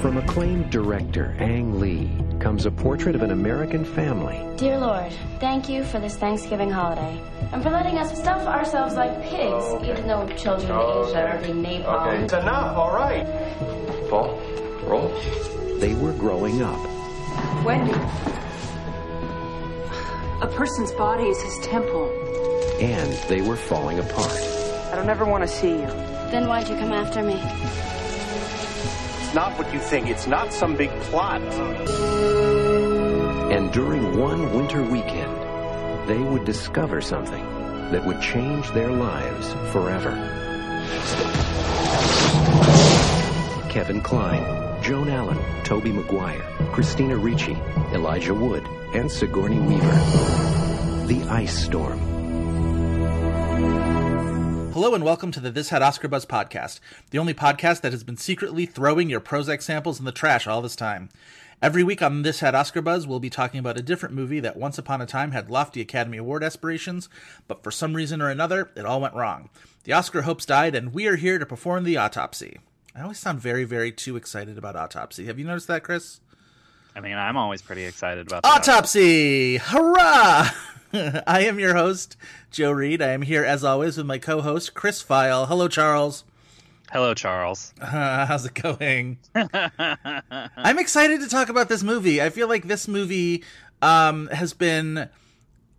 From acclaimed director Ang Lee comes a portrait of an American family. Dear Lord, thank you for this Thanksgiving holiday and for letting us stuff ourselves like pigs, okay. Even though children in Asia are being napalm. Okay, it's enough, all right. Paul, roll. They were growing up. Wendy, a person's body is his temple. And they were falling apart. I don't ever want to see you. Then why'd you come after me? It's not what you think. It's not some big plot. And during one winter weekend, they would discover something that would change their lives forever. Kevin Kline, Joan Allen, Tobey Maguire, Christina Ricci, Elijah Wood, and Sigourney Weaver. The Ice Storm. Hello and welcome to the This Had Oscar Buzz podcast, the only podcast that has been secretly throwing your Prozac samples in the trash all this time. Every week on This Had Oscar Buzz, we'll be talking about a different movie that once upon a time had lofty Academy Award aspirations, but for some reason or another, it all went wrong. The Oscar hopes died, and we are here to perform the autopsy. I always sound very, very too excited about autopsy. Have you noticed that, Chris? I mean, I'm always pretty excited about that. Autopsy! Hurrah! I am your host, Joe Reed. I am here, as always, with my co-host, Chris File. Hello, Charles. Hello, Charles. How's it going? I'm excited to talk about this movie. I feel like this movie has been...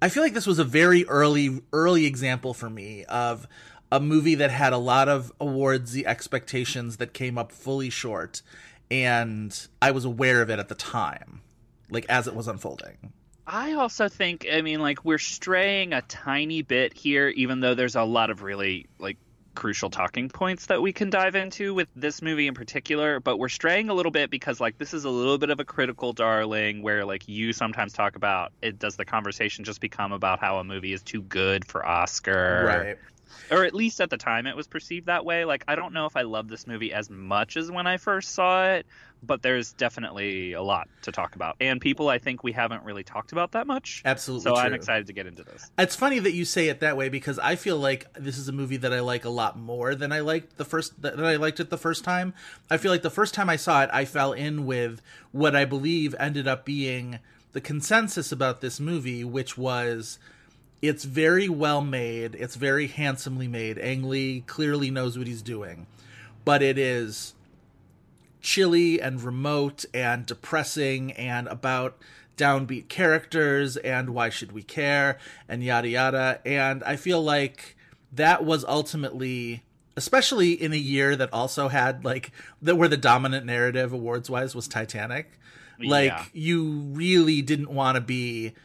I feel like this was a very early example for me of a movie that had a lot of awardsy expectations that came up fully short, and I was aware of it at the time, like as it was unfolding. I also think, I mean, like, we're straying a tiny bit here, even though there's a lot of really, like, crucial talking points that we can dive into with this movie in particular. But we're straying a little bit because, like, this is a little bit of a critical darling where, like, you sometimes talk about it. Does the conversation just become about how a movie is too good for Oscar? Right. Or at least at the time it was perceived that way. Like, I don't know if I love this movie as much as when I first saw it, but there's definitely a lot to talk about. And people I think we haven't really talked about that much. Absolutely So true. I'm excited to get into this. It's funny that you say it that way because I feel like this is a movie that I like a lot more than I liked the first time. I feel like the first time I saw it, I fell in with what I believe ended up being the consensus about this movie, which was... It's very well made. It's very handsomely made. Ang Lee clearly knows what he's doing. But it is chilly and remote and depressing and about downbeat characters and why should we care and yada yada. And I feel like that was ultimately, especially in a year that also had like, that where the dominant narrative awards-wise was Titanic. Yeah. Like you really didn't want to be...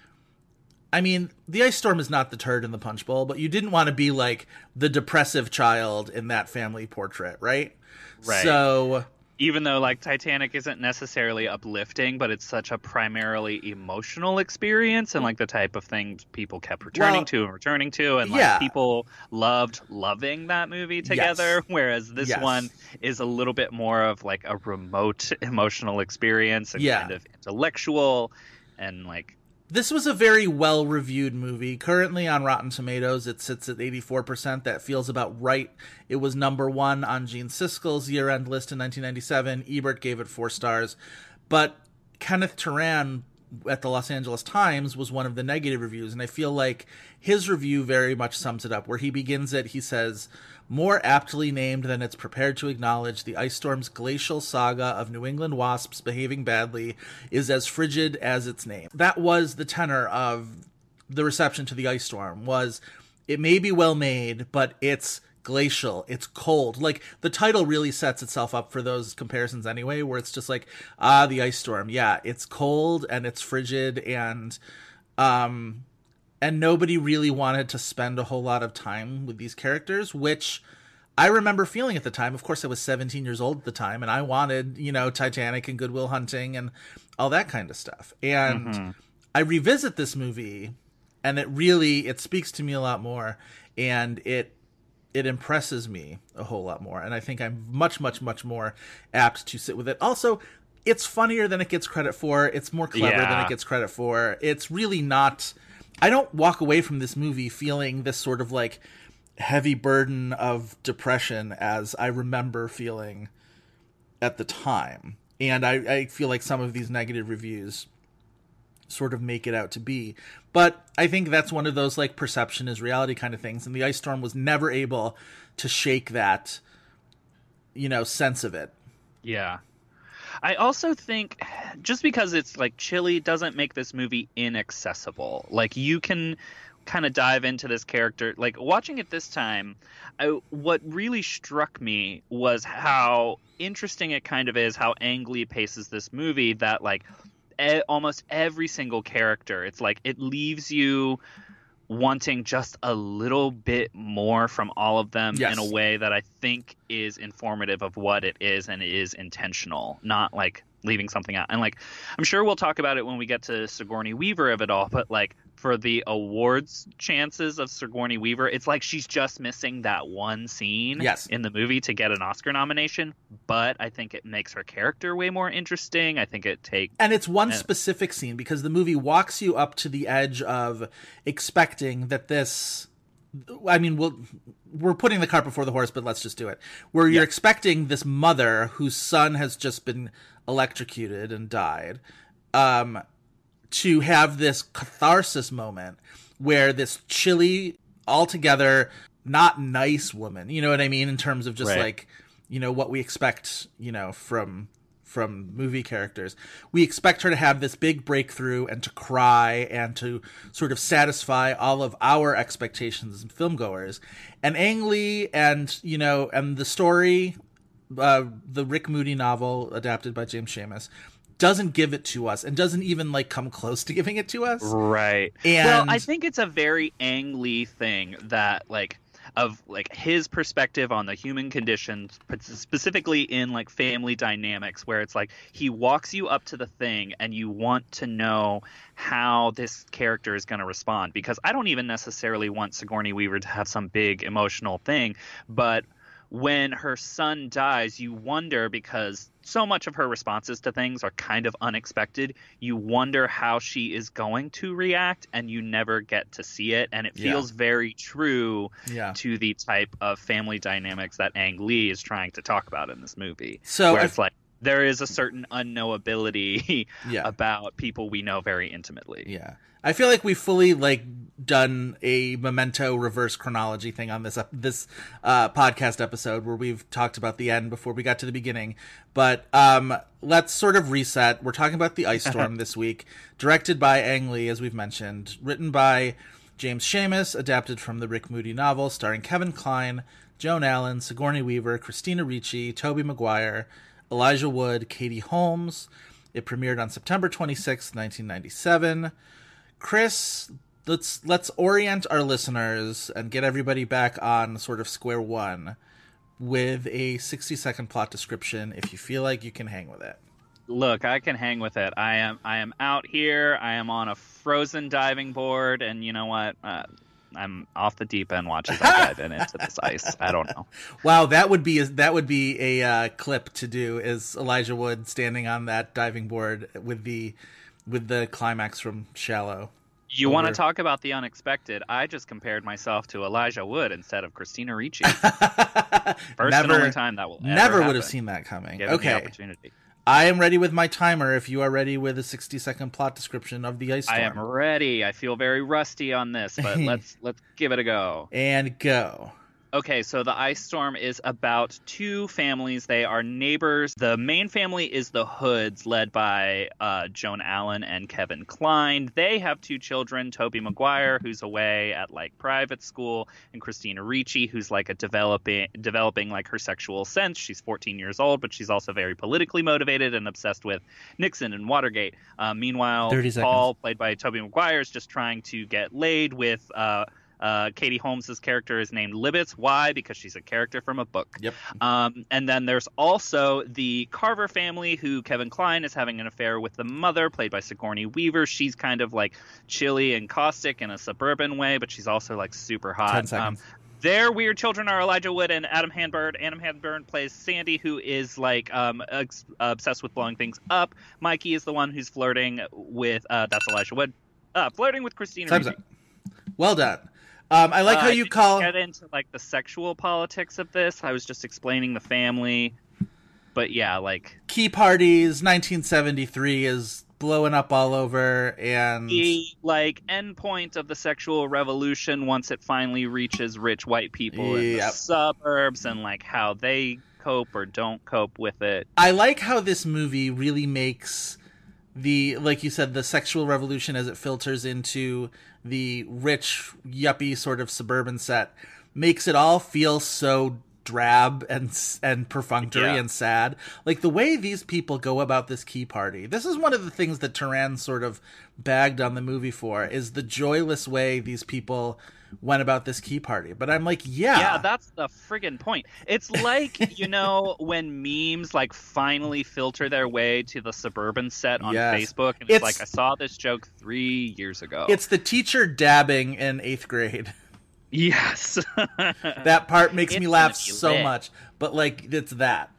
I mean, The Ice Storm is not the turd in the punch bowl, but you didn't want to be, like, the depressive child in that family portrait, right? Right. So... Even though, like, Titanic isn't necessarily uplifting, but it's such a primarily emotional experience and, like, the type of things people kept returning to. And, like, people loved loving that movie together, whereas this one is a little bit more of, like, a remote emotional experience and kind of intellectual and, like... This was a very well-reviewed movie. Currently on Rotten Tomatoes, it sits at 84%. That feels about right. It was number one on Gene Siskel's year-end list in 1997. Ebert gave it 4 stars. But Kenneth Turan at the Los Angeles Times was one of the negative reviews, and I feel like his review very much sums it up. Where he begins it, he says, "More aptly named than it's prepared to acknowledge, the Ice Storm's glacial saga of New England wasps behaving badly is as frigid as its name." That was the tenor of the reception to the Ice Storm, was it may be well made, but it's glacial, it's cold. Like, the title really sets itself up for those comparisons anyway, where it's just like, the Ice Storm, it's cold and it's frigid, and nobody really wanted to spend a whole lot of time with these characters, which I remember feeling at the time, of course, I was 17 years old at the time, and I wanted, you know, Titanic and Good Will Hunting and all that kind of stuff. And I revisit this movie, and it really, it speaks to me a lot more, and it impresses me a whole lot more. And I think I'm much more apt to sit with it. Also, it's funnier than it gets credit for. It's more clever than it gets credit for. It's really not, I don't walk away from this movie feeling this sort of like heavy burden of depression as I remember feeling at the time. And I feel like some of these negative reviews sort of make it out to be. But I think that's one of those like perception is reality kind of things. And The Ice Storm was never able to shake that, you know, sense of it. Yeah. I also think just because it's like chilly doesn't make this movie inaccessible. Like you can kind of dive into this character. Like watching it this time, what really struck me was how interesting it kind of is how Ang Lee paces this movie, that like almost every single character, it's like it leaves you wanting just a little bit more from all of them in a way that I think is informative of what it is, and it is intentional, not like leaving something out. And like I'm sure we'll talk about it when we get to Sigourney Weaver of it all, but like for the awards chances of Sigourney Weaver, it's like she's just missing that one scene in the movie to get an Oscar nomination. But I think it makes her character way more interesting. I think it takes... And it's one specific scene, because the movie walks you up to the edge of expecting that this... I mean, we're putting the cart before the horse, but let's just do it. Where you're expecting this mother whose son has just been electrocuted and died... to have this catharsis moment where this chilly, altogether not nice woman, you know what I mean, in terms of just like, you know, what we expect, you know, from movie characters. We expect her to have this big breakthrough and to cry and to sort of satisfy all of our expectations as filmgoers. And Ang Lee and, you know, and the story, the Rick Moody novel adapted by James Schamus, doesn't give it to us and doesn't even like come close to giving it to us. Right. And well, I think it's a very Ang Lee thing that like of like his perspective on the human condition, specifically in like family dynamics, where it's like he walks you up to the thing and you want to know how this character is going to respond, because I don't even necessarily want Sigourney Weaver to have some big emotional thing, but when her son dies, you wonder, because so much of her responses to things are kind of unexpected, you wonder how she is going to react, and you never get to see it. And it feels very true to the type of family dynamics that Ang Lee is trying to talk about in this movie. So where it's like there is a certain unknowability about people we know very intimately. Yeah. I feel like we've fully like done a Memento reverse chronology thing on this podcast episode, where we've talked about the end before we got to the beginning. But let's sort of reset. We're talking about The Ice Storm this week, directed by Ang Lee, as we've mentioned, written by James Schamus, adapted from the Rick Moody novel, starring Kevin Kline, Joan Allen, Sigourney Weaver, Christina Ricci, Tobey Maguire, Elijah Wood, Katie Holmes. It premiered on September 26, 1997. Chris, let's orient our listeners and get everybody back on sort of square one with a 60-second plot description if you feel like you can hang with it. Look, I can hang with it. I am out here. I am on a frozen diving board, and you know what? I'm off the deep end. Watch as I dive in into this ice. I don't know. Wow, that would be a clip to do, is Elijah Wood standing on that diving board with the climax from Shallow. You want to talk about the unexpected? I just compared myself to Elijah Wood instead of Christina Ricci. First and only time that will ever happen. Would have seen that coming. Given the opportunity. I am ready with my timer. If you are ready with a 60-second plot description of The Ice Storm, I am ready. I feel very rusty on this, but let's give it a go. And go. Okay, so The Ice Storm is about two families. They are neighbors. The main family is the Hoods, led by Joan Allen and Kevin Kline. They have two children, Tobey Maguire, who's away at like private school, and Christina Ricci, who's like a developing like her sexual sense. She's 14 years old, but she's also very politically motivated and obsessed with Nixon and Watergate. Meanwhile, Paul, played by Tobey Maguire, is just trying to get laid with Katie Holmes' character is named Libetz. Why? Because she's a character from a book. Yep. And then there's also the Carver family, who Kevin Kline is having an affair with the mother, played by Sigourney Weaver. She's kind of like chilly and caustic in a suburban way, but she's also like super hot. 10 seconds. Their weird children are Elijah Wood and Adam Hann-Byrd. Adam Hann-Byrd plays Sandy, who is like obsessed with blowing things up. Mikey is the one who's flirting with that's Elijah Wood, flirting with Christina Ricci. Well done. I like how you call get into like the sexual politics of this. I was just explaining the family, but yeah, like key parties. 1973 is blowing up all over, and the like endpoint of the sexual revolution once it finally reaches rich white people in the suburbs, and like how they cope or don't cope with it. I like how this movie really makes the, like you said, the sexual revolution as it filters into the rich yuppie sort of suburban set makes it all feel so drab and perfunctory and sad. Like the way these people go about this key party. This is one of the things that Turan sort of bagged on the movie for, is the joyless way these people went about this key party. But I'm like, yeah, that's the friggin' point. It's like, you know, when memes like finally filter their way to the suburban set on Facebook, and it's like, I saw this joke 3 years ago. It's the teacher dabbing in 8th grade. Yes. That part makes me laugh so much. But like, it's that.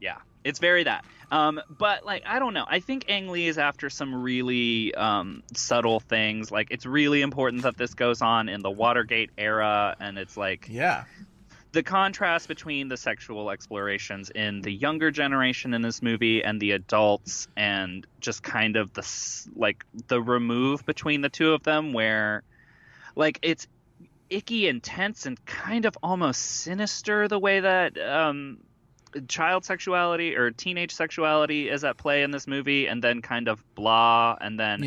Yeah, it's very that. But like, I don't know. I think Ang Lee is after some really subtle things. Like, it's really important that this goes on in the Watergate era, and it's like, yeah, the contrast between the sexual explorations in the younger generation in this movie and the adults, and just kind of the like the remove between the two of them, where like it's icky and tense and kind of almost sinister the way that child sexuality or teenage sexuality is at play in this movie, and then kind of blah. And then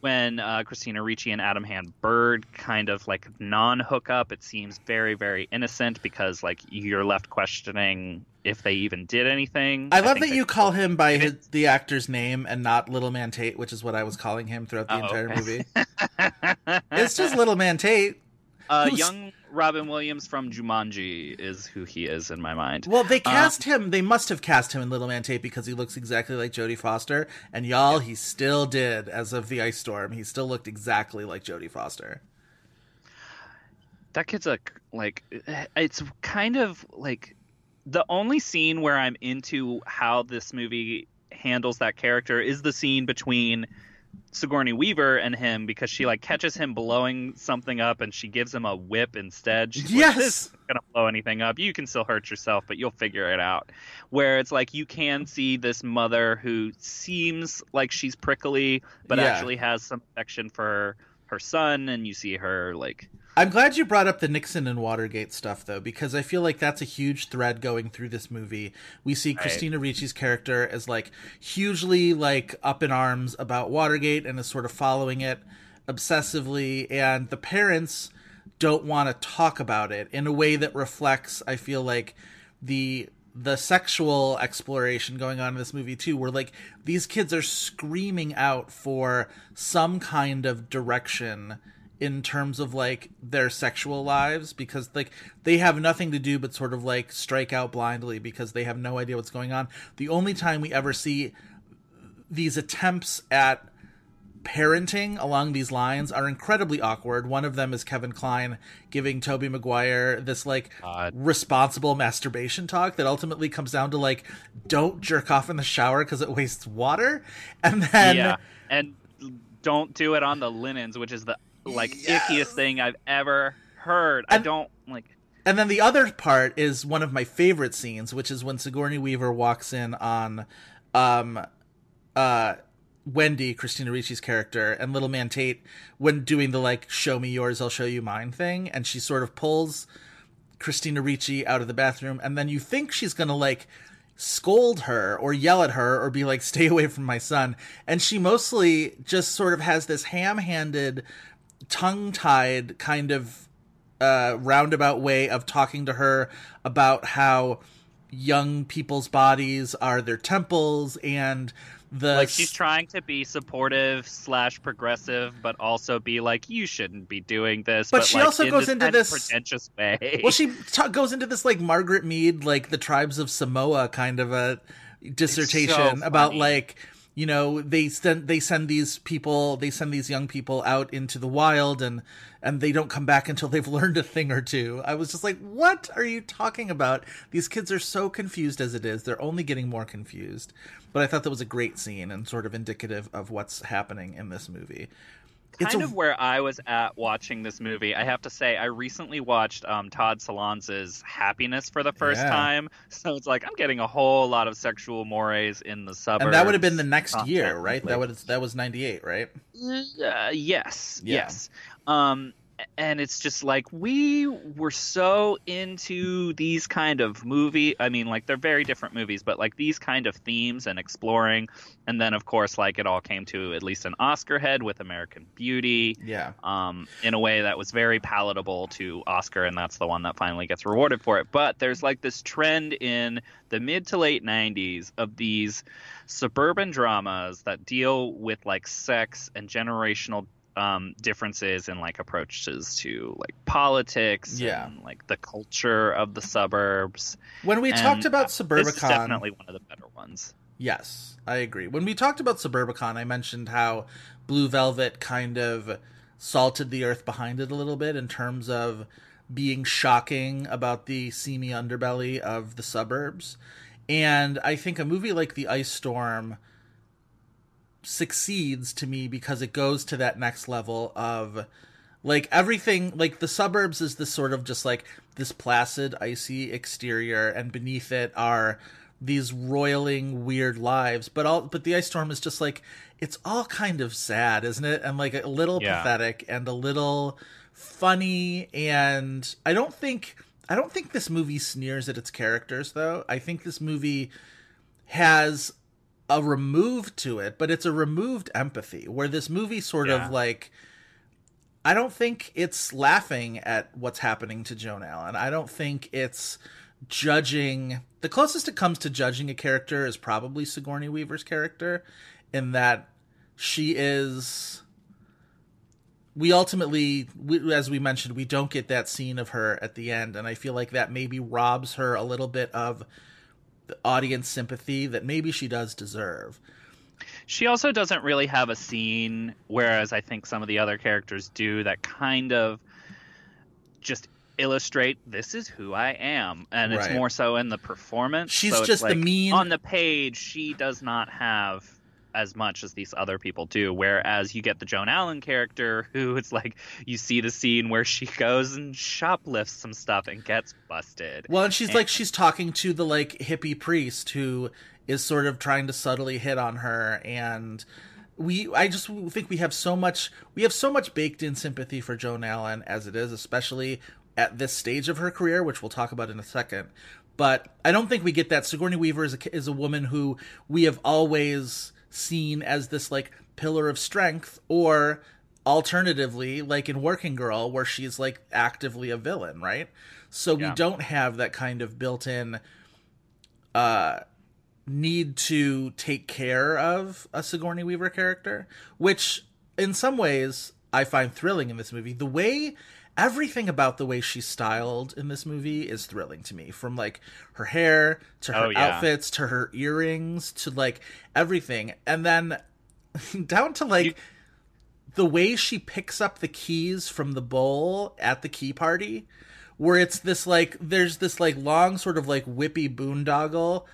when Christina Ricci and Adam Hann-Byrd kind of like non-hookup, it seems very, very innocent, because like you're left questioning if they even did anything. I love that you call him by the actor's name and not Little Man Tate, which is what I was calling him throughout the entire movie. It's just Little Man Tate. Young Robin Williams from Jumanji is who he is in my mind. Well, they cast him. They must have cast him in Little Man Tate, because he looks exactly like Jodie Foster. And y'all, he still did, as of The Ice Storm. He still looked exactly like Jodie Foster. That kid's like, it's kind of like the only scene where I'm into how this movie handles that character is the scene between Sigourney Weaver and him, because she like catches him blowing something up and she gives him a whip instead. She's like, this isn't gonna blow anything up, you can still hurt yourself, but you'll figure it out. Where it's like, you can see this mother who seems like she's prickly, but actually has some affection for her son, and you see her like... I'm glad you brought up the Nixon and Watergate stuff, though, because I feel like that's a huge thread going through this movie. We see Christina Ricci's character as like hugely like up in arms about Watergate and is sort of following it obsessively, and the parents don't want to talk about it in a way that reflects, I feel like, the sexual exploration going on in this movie too, where like these kids are screaming out for some kind of direction in terms of like their sexual lives, because like they have nothing to do but sort of like strike out blindly because they have no idea what's going on. The only time we ever see these attempts at parenting along these lines are incredibly awkward. One of them is Kevin Kline giving Tobey Maguire this like responsible masturbation talk that ultimately comes down to like, don't jerk off in the shower because it wastes water, and then and don't do it on the linens, which is the like ickiest thing I've ever heard. I don't like... And then the other part is one of my favorite scenes, which is when Sigourney Weaver walks in on Wendy, Christina Ricci's character, and Little Man Tate, when doing the like, show me yours, I'll show you mine thing, and she sort of pulls Christina Ricci out of the bathroom, and then you think she's gonna like scold her or yell at her or be like, stay away from my son, and she mostly just sort of has this ham-handed, tongue-tied kind of roundabout way of talking to her about how young people's bodies are their temples, and the like she's trying to be supportive slash progressive, but also be like, you shouldn't be doing this. But she also goes into this pretentious way. Well, she goes into this like Margaret Mead, like the Tribes of Samoa kind of a dissertation about like, you know, they send these young people out into the wild and they don't come back until they've learned a thing or two. I was just like, what are you talking about? These kids are so confused as it is. They're only getting more confused. But I thought that was a great scene and sort of indicative of what's happening in this movie. Kind of where I was at watching this movie. I have to say, I recently watched Todd Solondz's Happiness for the first time. So it's like, I'm getting a whole lot of sexual mores in the suburbs. And that would have been the next year, right? That was 98, right? Yes. And it's just like, we were so into these kind of movie. I mean, like, they're very different movies, but like these kind of themes and exploring. And then, of course, like it all came to at least an Oscar head with American Beauty. Yeah. In a way that was very palatable to Oscar. And that's the one that finally gets rewarded for it. But there's like this trend in the mid to late 90s of these suburban dramas that deal with like sex and generational differences in like approaches to like politics and like the culture of the suburbs. When we talked about Suburbicon, this is definitely one of the better ones. Yes, I agree. When we talked about Suburbicon, I mentioned how Blue Velvet kind of salted the earth behind it a little bit in terms of being shocking about the seamy underbelly of the suburbs. And I think a movie like The Ice Storm succeeds to me because it goes to that next level of like everything, like the suburbs is this sort of just like this placid, icy exterior, and beneath it are these roiling weird lives, but The Ice Storm is just like, it's all kind of sad, isn't it? And like a little pathetic and a little funny. And I don't think this movie sneers at its characters, though. I think this movie has a remove to it, but it's a removed empathy, where this movie sort of like, I don't think it's laughing at what's happening to Joan Allen. I don't think it's judging. The closest it comes to judging a character is probably Sigourney Weaver's character, in that she is, as we mentioned, we don't get that scene of her at the end. And I feel like that maybe robs her a little bit of the audience sympathy that maybe she does deserve. She also doesn't really have a scene, whereas I think some of the other characters do, that kind of just illustrate, this is who I am. And it's more so in the performance. She's so just like, the mean. On the page, she does not have as much as these other people do, whereas you get the Joan Allen character, who it's like, you see the scene where she goes and shoplifts some stuff and gets busted. Well, and she's talking to the like hippie priest who is sort of trying to subtly hit on her, and I just think we have so much baked in sympathy for Joan Allen as it is, especially at this stage of her career, which we'll talk about in a second. But I don't think we get that. Sigourney Weaver is a woman who we have always seen as this like pillar of strength, or alternatively like in Working Girl, where she's like actively a villain, right? So we don't have that kind of built-in need to take care of a Sigourney Weaver character, which in some ways I find thrilling in this movie. The way everything about the way she's styled in this movie is thrilling to me, from like her hair to her outfits to her earrings to like everything. And then down to like the way she picks up the keys from the bowl at the key party, where it's this like, there's this like long sort of like whippy boondoggle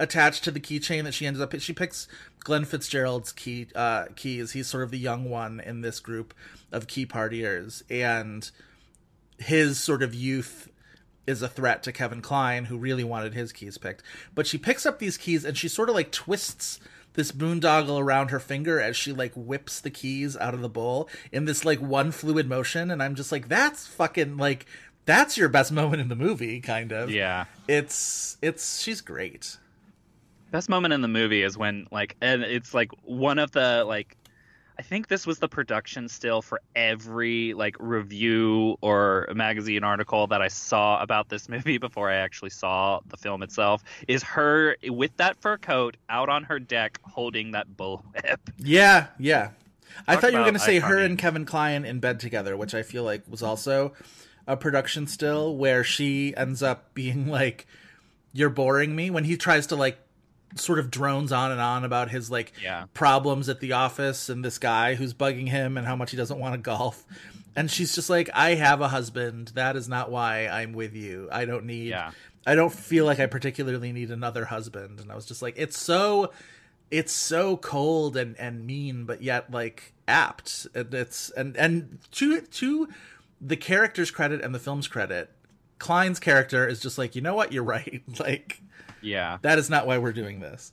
attached to the keychain that she ends up, she picks Glenn Fitzgerald's keys. He's sort of the young one in this group of key partiers, and his sort of youth is a threat to Kevin Kline, who really wanted his keys picked. But she picks up these keys and she sort of like twists this boondoggle around her finger as she like whips the keys out of the bowl in this like one fluid motion. And I'm just like, that's fucking like, that's your best moment in the movie, kind of. Yeah. She's great. Best moment in the movie is when like, and it's like one of the like, I think this was the production still for every like review or magazine article that I saw about this movie before I actually saw the film itself, is her with that fur coat out on her deck holding that bullwhip. Yeah, yeah. I thought you were going to say her and Kevin Kline in bed together, which I feel like was also a production still where she ends up being like, you're boring me, when he tries to like sort of drones on and on about his like problems at the office and this guy who's bugging him and how much he doesn't want to golf. And she's just like, I have a husband. That is not why I'm with you. I don't need, I don't feel like I particularly need another husband. And I was just like, it's so cold and mean, but yet like apt. And it's, and to the character's credit and the film's credit, Klein's character is just like, you know what? You're right. Like, yeah, that is not why we're doing this.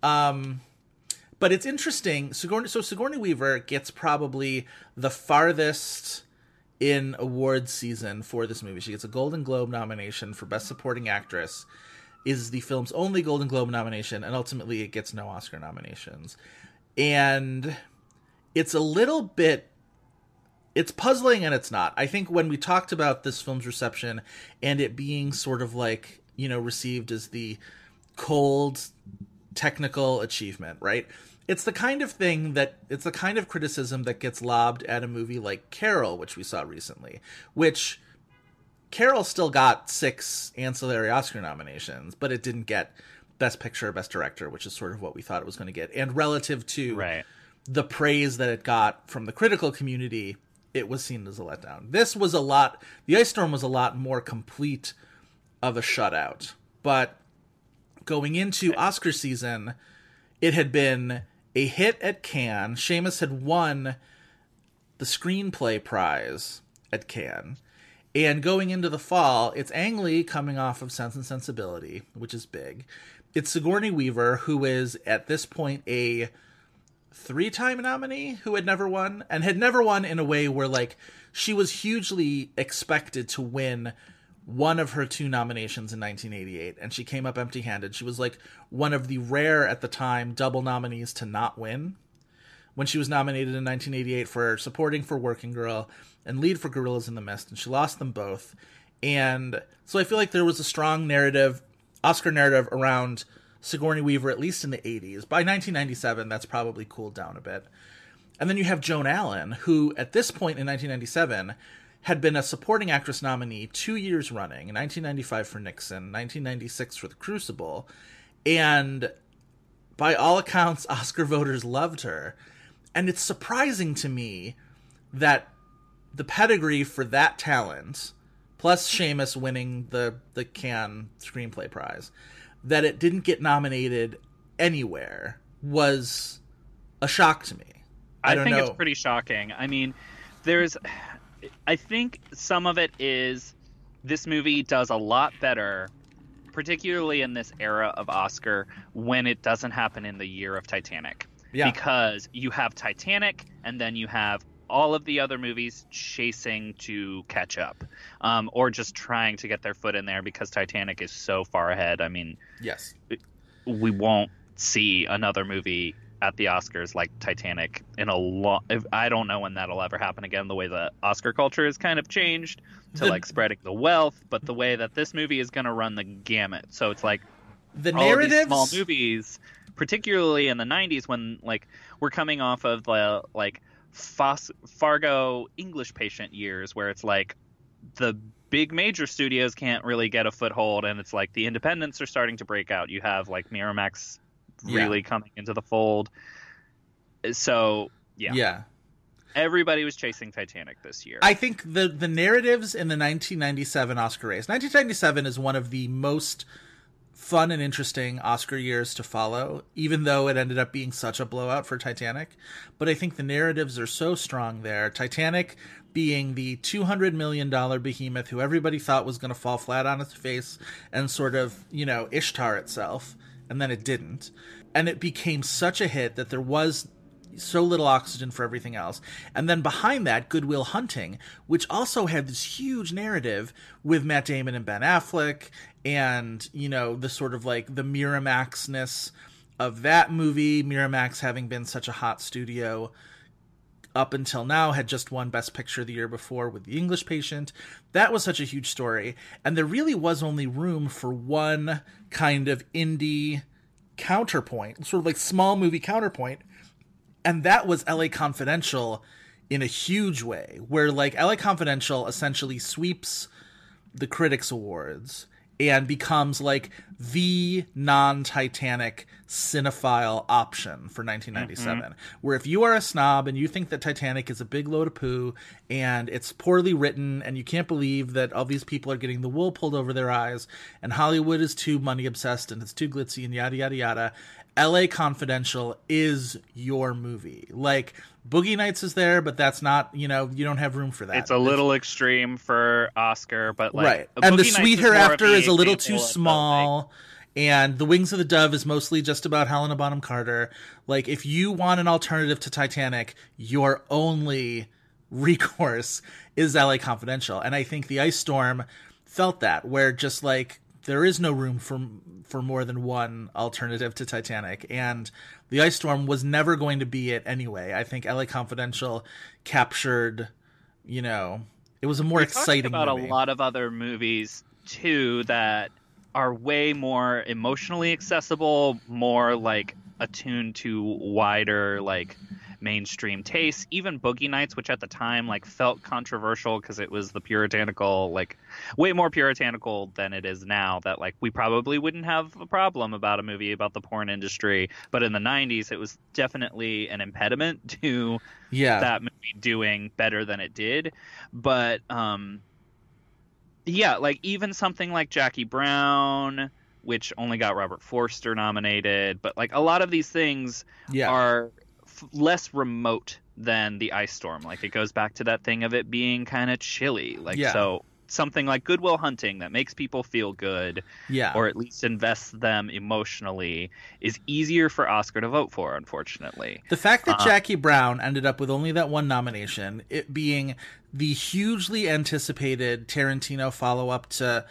But it's interesting. Sigourney Weaver gets probably the farthest in awards season for this movie. She gets a Golden Globe nomination for Best Supporting Actress, is the film's only Golden Globe nomination, and ultimately it gets no Oscar nominations. And it's a little bit, it's puzzling and it's not. I think when we talked about this film's reception and it being sort of like, you know, received as the cold technical achievement, right? It's the kind of thing that, it's the kind of criticism that gets lobbed at a movie like Carol, which we saw recently, which Carol still got 6 ancillary Oscar nominations, but it didn't get Best Picture or Best Director, which is sort of what we thought it was going to get. And relative to the praise that it got from the critical community, it was seen as a letdown. This was a lot, The Ice Storm was a lot more complete of a shutout, but going into Oscar season, it had been a hit at Cannes. Schamus had won the screenplay prize at Cannes, and going into the fall, it's Ang Lee coming off of Sense and Sensibility, which is big. It's Sigourney Weaver, who is at this point a 3-time nominee who had never won, and had never won in a way where like she was hugely expected to win one of her 2 nominations in 1988, and she came up empty-handed. She was like one of the rare at the time double nominees to not win, when she was nominated in 1988 for supporting for Working Girl and lead for Gorillas in the Mist, and she lost them both. And so I feel like there was a strong narrative, Oscar narrative, around Sigourney Weaver, at least in the 80s. By 1997, that's probably cooled down a bit. And then you have Joan Allen, who at this point in 1997 had been a supporting actress nominee 2 years running, in 1995 for Nixon, 1996 for The Crucible, and by all accounts, Oscar voters loved her. And it's surprising to me that the pedigree for that talent, plus Schamus winning the Cannes Screenplay Prize, that it didn't get nominated anywhere was a shock to me. I don't know. It's pretty shocking. I mean, I think some of it is this movie does a lot better, particularly in this era of Oscar, when it doesn't happen in the year of Titanic. Yeah. Because you have Titanic and then you have all of the other movies chasing to catch up, or just trying to get their foot in there because Titanic is so far ahead. I mean, yes, we won't see another movie at the Oscars like Titanic in a long, I don't know when that'll ever happen again, the way the Oscar culture has kind of changed to like spreading the wealth, but the way that this movie is going to run the gamut. So it's like the narratives, small movies, particularly in the 90s, when like we're coming off of the like Fargo English Patient years, where it's like the big major studios can't really get a foothold, and it's like the independents are starting to break out. You have like Miramax really coming into the fold. So yeah, everybody was chasing Titanic this year. I think the narratives in the 1997 Oscar race, 1997 is one of the most fun and interesting Oscar years to follow, even though it ended up being such a blowout for Titanic. But I think the narratives are so strong there. Titanic being the $200 million behemoth who everybody thought was going to fall flat on its face and sort of, you know, Ishtar itself. And then it didn't. And it became such a hit that there was so little oxygen for everything else. And then behind that, Good Will Hunting, which also had this huge narrative with Matt Damon and Ben Affleck and, you know, the sort of like the Miramax-ness of that movie, Miramax having been such a hot studio up until now had just won Best Picture the year before with The English Patient. That was such a huge story. And there really was only room for one kind of indie counterpoint, sort of like small movie counterpoint. And that was LA Confidential in a huge way, where like LA Confidential essentially sweeps the Critics Awards and becomes like the non-Titanic cinephile option for 1997, where if you are a snob and you think that Titanic is a big load of poo and it's poorly written and you can't believe that all these people are getting the wool pulled over their eyes and Hollywood is too money obsessed and it's too glitzy and yada, yada, yada, LA Confidential is your movie. Like, Boogie Nights is there, but that's not, you know, you don't have room for that. It's a little extreme for Oscar, but like... Right. And The Sweet Hereafter is a little too small, and The Wings of the Dove is mostly just about Helena Bonham Carter. Like, if you want an alternative to Titanic, your only recourse is LA Confidential. And I think The Ice Storm felt that, where just like... there is no room for more than one alternative to Titanic, and The Ice Storm was never going to be it anyway. I think LA Confidential captured, you know, it was a more exciting movie. About a lot of other movies too that are way more emotionally accessible, more like attuned to wider like mainstream tastes. Even Boogie Nights, which at the time like felt controversial because it was the puritanical, like way more puritanical than it is now, that like we probably wouldn't have a problem about a movie about the porn industry, but in the 90s it was definitely an impediment to that movie doing better than it did. But yeah, like even something like Jackie Brown, which only got Robert Forster nominated, but like a lot of these things are less remote than The Ice Storm. Like, it goes back to that thing of it being kind of chilly. Like, so something like Good Will Hunting that makes people feel good, or at least invests them emotionally, is easier for Oscar to vote for, unfortunately. The fact that Jackie Brown ended up with only that one nomination, it being the hugely anticipated Tarantino follow-up to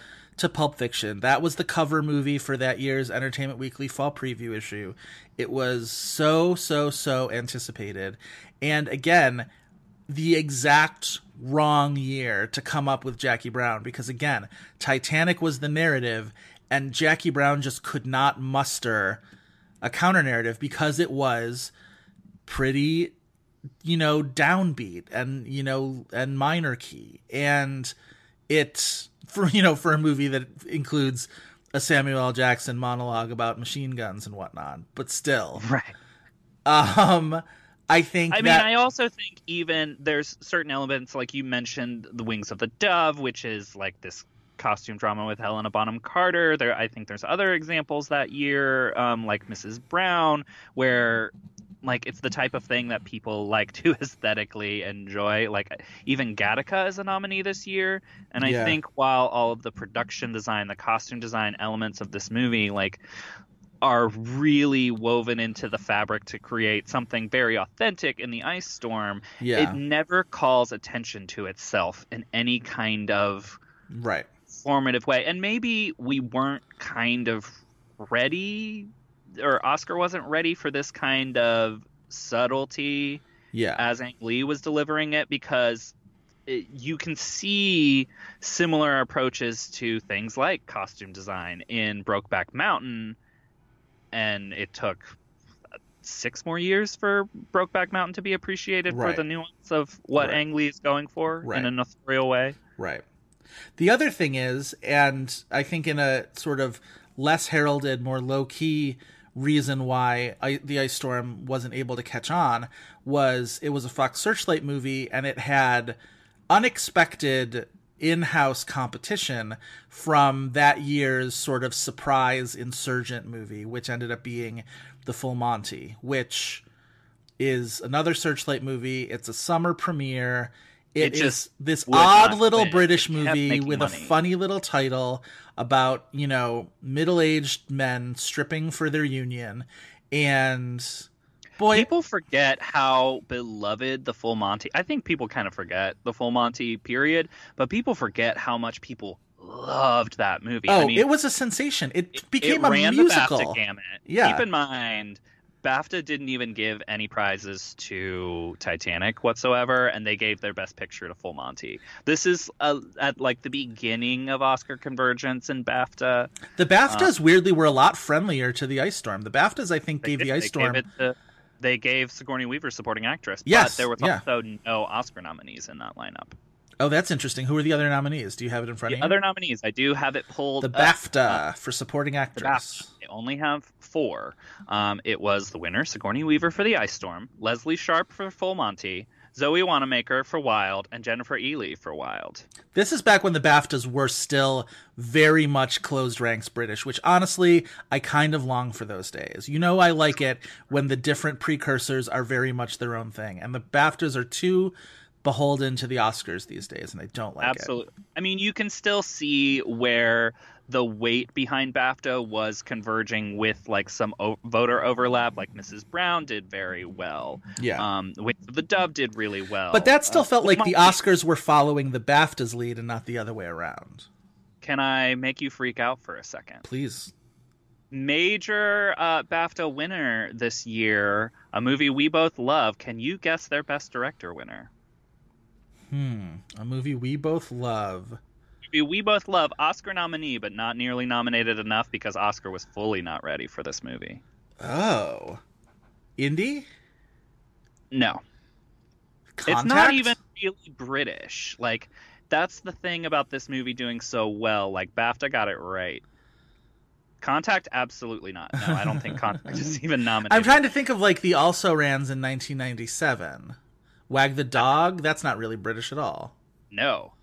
Pulp Fiction. That was the cover movie for that year's Entertainment Weekly fall preview issue. It was so, so, so anticipated. And again, the exact wrong year to come up with Jackie Brown, because again, Titanic was the narrative and Jackie Brown just could not muster a counter narrative because it was pretty, you know, downbeat and, you know, and minor key. And it's, for, you know, for a movie that includes a Samuel L. Jackson monologue about machine guns and whatnot, but still, I think. I mean, I also think even there's certain elements, like you mentioned, The Wings of the Dove, which is like this costume drama with Helena Bonham Carter. There, I think there's other examples that year, like Mrs. Brown, where. Like, it's the type of thing that people like to aesthetically enjoy. Like, even Gattaca is a nominee this year. And I think while all of the production design, the costume design elements of this movie, like, are really woven into the fabric to create something very authentic in The Ice Storm, it never calls attention to itself in any kind of formative way. And maybe we weren't kind of ready... or Oscar wasn't ready for this kind of subtlety as Ang Lee was delivering it, because you can see similar approaches to things like costume design in Brokeback Mountain, and it took 6 more years for Brokeback Mountain to be appreciated for the nuance of what Ang Lee is going for in an authorial way. The other thing is, and I think in a sort of less heralded, more low-key reason why The Ice Storm wasn't able to catch on was it was a Fox Searchlight movie, and it had unexpected in-house competition from that year's sort of surprise insurgent movie, which ended up being The Full Monty, which is another Searchlight movie. It's a summer premiere. It is this odd little British movie with a funny little title about, you know, middle-aged men stripping for their union. And boy, people forget how beloved The Full Monty. I think people kind of forget The Full Monty period, but people forget how much people loved that movie. Oh, I mean, it was a sensation. It became a musical. It ran the BAFTA gamut. Keep in mind BAFTA didn't even give any prizes to Titanic whatsoever, and they gave their Best Picture to Full Monty. This is at like the beginning of Oscar convergence in BAFTA. The BAFTAs weirdly were a lot friendlier to The Ice Storm. The BAFTAs, I think, gave The Ice Storm. They gave Sigourney Weaver supporting actress. Yes, but there was also no Oscar nominees in that lineup. Oh, that's interesting. Who are the other nominees? Do you have it in front of you? The other nominees. I do have it pulled up. The BAFTA for supporting actress. The BAFTA. They only have 4. It was the winner, Sigourney Weaver for The Ice Storm, Leslie Sharp for Full Monty, Zoe Wanamaker for Wild, and Jennifer Ely for Wild. This is back when the BAFTAs were still very much closed ranks British, which honestly, I kind of long for those days. You know, I like it when the different precursors are very much their own thing, and the BAFTAs are too beholden to the Oscars these days, and I don't like it. Absolutely. I mean, you can still see where the weight behind BAFTA was converging with like some voter overlap. Like Mrs. Brown did very well. Yeah. The Dove did really well. But that still felt like the Oscars were following the BAFTA's lead and not the other way around. Can I make you freak out for a second? Please. Major BAFTA winner this year, a movie we both love. Can you guess their Best Director winner? A movie we both love. Oscar nominee, but not nearly nominated enough because Oscar was fully not ready for this movie. Oh. Indie? No. Contact? It's not even really British. Like, that's the thing about this movie doing so well. Like, BAFTA got it right. Contact? Absolutely not. No, I don't think Contact is even nominated. I'm trying to think of, like, the also-rans in 1997. Wag the Dog? That's not really British at all. No.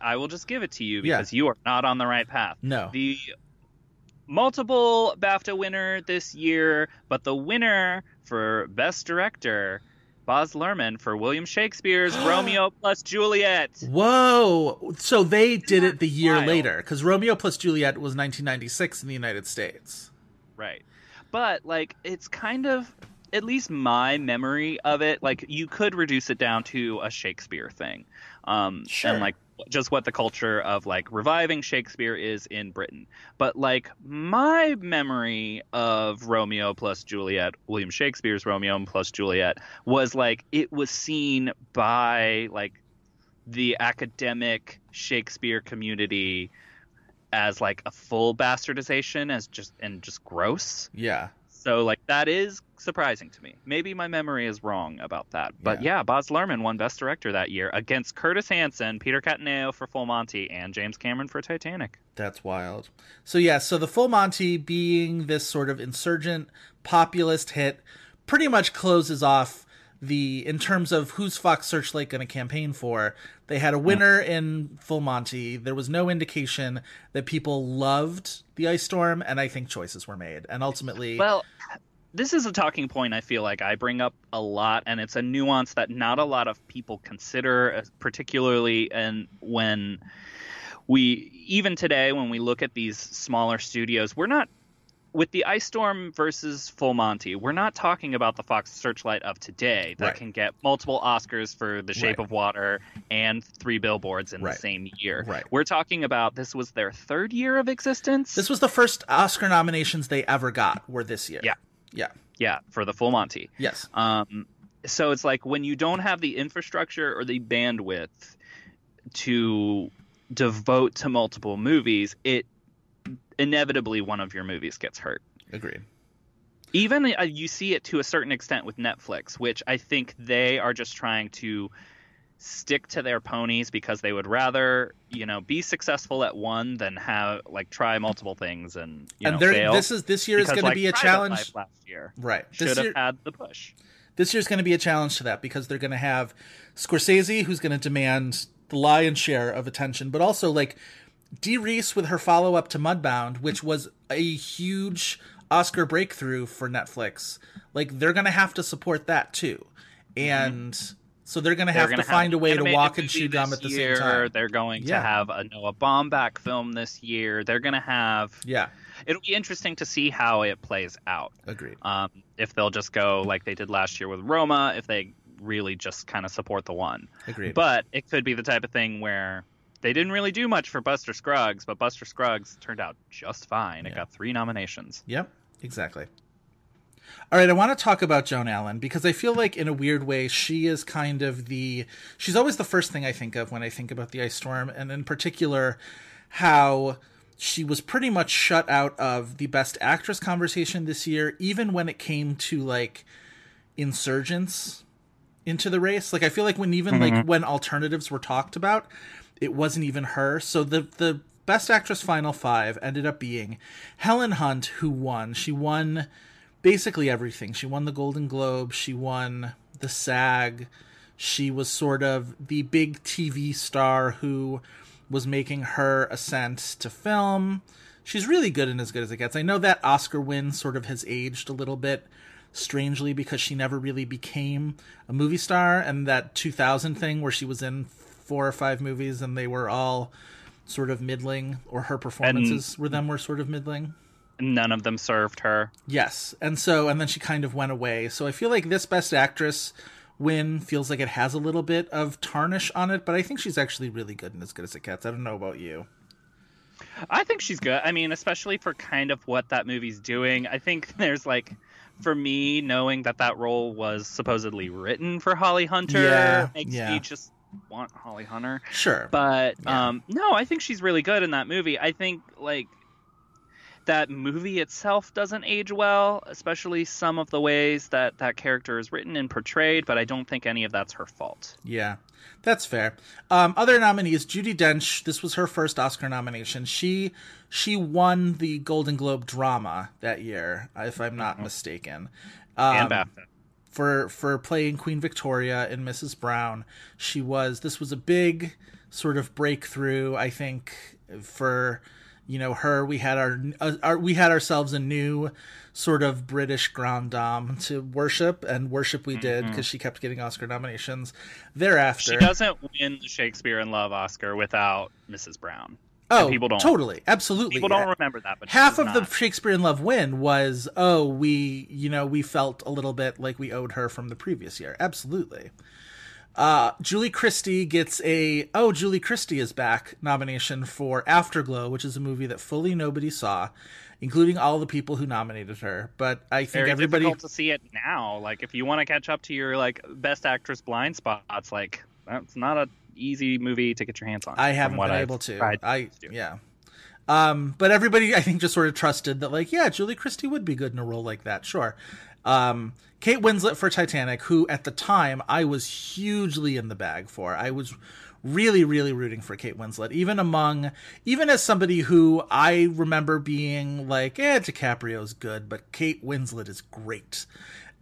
I will just give it to you because you are not on the right path. No. The multiple BAFTA winner this year, but the winner for Best Director, Baz Luhrmann for William Shakespeare's Romeo plus Juliet. Whoa. So they did it the year later because Romeo plus Juliet was 1996 in the United States. Right. But, like, it's kind of... at least my memory of it, like, you could reduce it down to a Shakespeare thing. Sure. And, like, just what the culture of, like, reviving Shakespeare is in Britain. But, like, my memory of Romeo plus Juliet, William Shakespeare's Romeo plus Juliet, was, like, it was seen by, like, the academic Shakespeare community as, like, a full bastardization and just gross. Yeah. So, like, that is surprising to me. Maybe my memory is wrong about that. But, yeah, Baz Luhrmann won Best Director that year against Curtis Hanson, Peter Cattaneo for Full Monty, and James Cameron for Titanic. That's wild. So, yeah, so the Full Monty being this sort of insurgent populist hit pretty much closes off the, in terms of who's Fox Searchlight going to campaign for, they had a winner in Full Monty. There was no indication that people loved The Ice Storm, and I think choices were made. And ultimately... Well, this is a talking point I feel like I bring up a lot, and it's a nuance that not a lot of people consider, particularly when we... Even today, when we look at these smaller studios, we're not... With The Ice Storm versus Full Monty, we're not talking about the Fox Searchlight of today that can get multiple Oscars for The Shape of Water and 3 Billboards in the same year. Right. We're talking about this was their third year of existence. This was the first Oscar nominations they ever got were this year. Yeah, for the Full Monty. Yes. So it's like when you don't have the infrastructure or the bandwidth to devote to multiple movies, it inevitably one of your movies gets hurt. Agreed. Even you see it to a certain extent with Netflix, which I think they are just trying to stick to their ponies because they would rather, you know, be successful at one than have like try multiple things and fail. This year is going to be a challenge. Last year, should have had the push. This year's going to be a challenge to that because they're going to have Scorsese, who's going to demand the lion's share of attention, but also like Dee Reese with her follow-up to Mudbound, which was a huge Oscar breakthrough for Netflix. Like, they're going to have to support that, too. And so they're going to have to find a way to walk and chew gum at the same time. They're going to have a Noah Baumbach film this year. They're going to have... Yeah. It'll be interesting to see how it plays out. Agreed. If they'll just go like they did last year with Roma, if they really just kind of support the one. Agreed. But it could be the type of thing where... They didn't really do much for Buster Scruggs, but Buster Scruggs turned out just fine. It got 3 nominations. Yep, exactly. All right, I want to talk about Joan Allen because I feel like in a weird way she is kind of she's always the first thing I think of when I think about The Ice Storm, and in particular how she was pretty much shut out of the Best Actress conversation this year, even when it came to like insurgents into the race. Like I feel like when even like when alternatives were talked about, it wasn't even her. So the Best Actress final five ended up being Helen Hunt, who won. She won basically everything. She won the Golden Globe. She won the SAG. She was sort of the big TV star who was making her ascent to film. She's really good and as good as it gets. I know that Oscar win sort of has aged a little bit strangely because she never really became a movie star. And that 2000 thing where she was in 4 or 5 movies and they were all sort of middling, or her performances were sort of middling. None of them served her. Yes. And then she kind of went away. So I feel like this Best Actress win feels like it has a little bit of tarnish on it, but I think she's actually really good and as good as it gets. I don't know about you. I think she's good. I mean, especially for kind of what that movie's doing. I think there's like, for me, knowing that that role was supposedly written for Holly Hunter makes me just want Holly Hunter. Sure. But no, I think she's really good in that movie. I think like that movie itself doesn't age well, especially some of the ways that that character is written and portrayed, but I don't think any of that's her fault. Yeah, that's fair. Other nominees, Judi Dench, this was her first Oscar nomination. She won the Golden Globe drama that year, if I'm not mistaken. And BAFTA. For playing Queen Victoria in Mrs. Brown, this was a big sort of breakthrough, I think, for... You know, her, we had ourselves a new sort of British grande dame to worship, and worship we did because she kept getting Oscar nominations thereafter. She doesn't win the Shakespeare in Love Oscar without Mrs. Brown. Oh, people don't, totally. Absolutely. People don't remember that. But half of the Shakespeare in Love win was, we felt a little bit like we owed her from the previous year. Absolutely. Julie Christie gets a Julie Christie is back nomination for Afterglow, which is a movie that fully nobody saw, including all the people who nominated her. But I think everybody difficult to see it now. Like if you want to catch up to your like Best Actress blind spots, like that's not an easy movie to get your hands on. I haven't been able to. But everybody I think just sort of trusted that like Julie Christie would be good in a role like that. Sure. Kate Winslet for Titanic, who at the time I was hugely in the bag for. I was really, really rooting for Kate Winslet, even as somebody who I remember being like, DiCaprio's good, but Kate Winslet is great.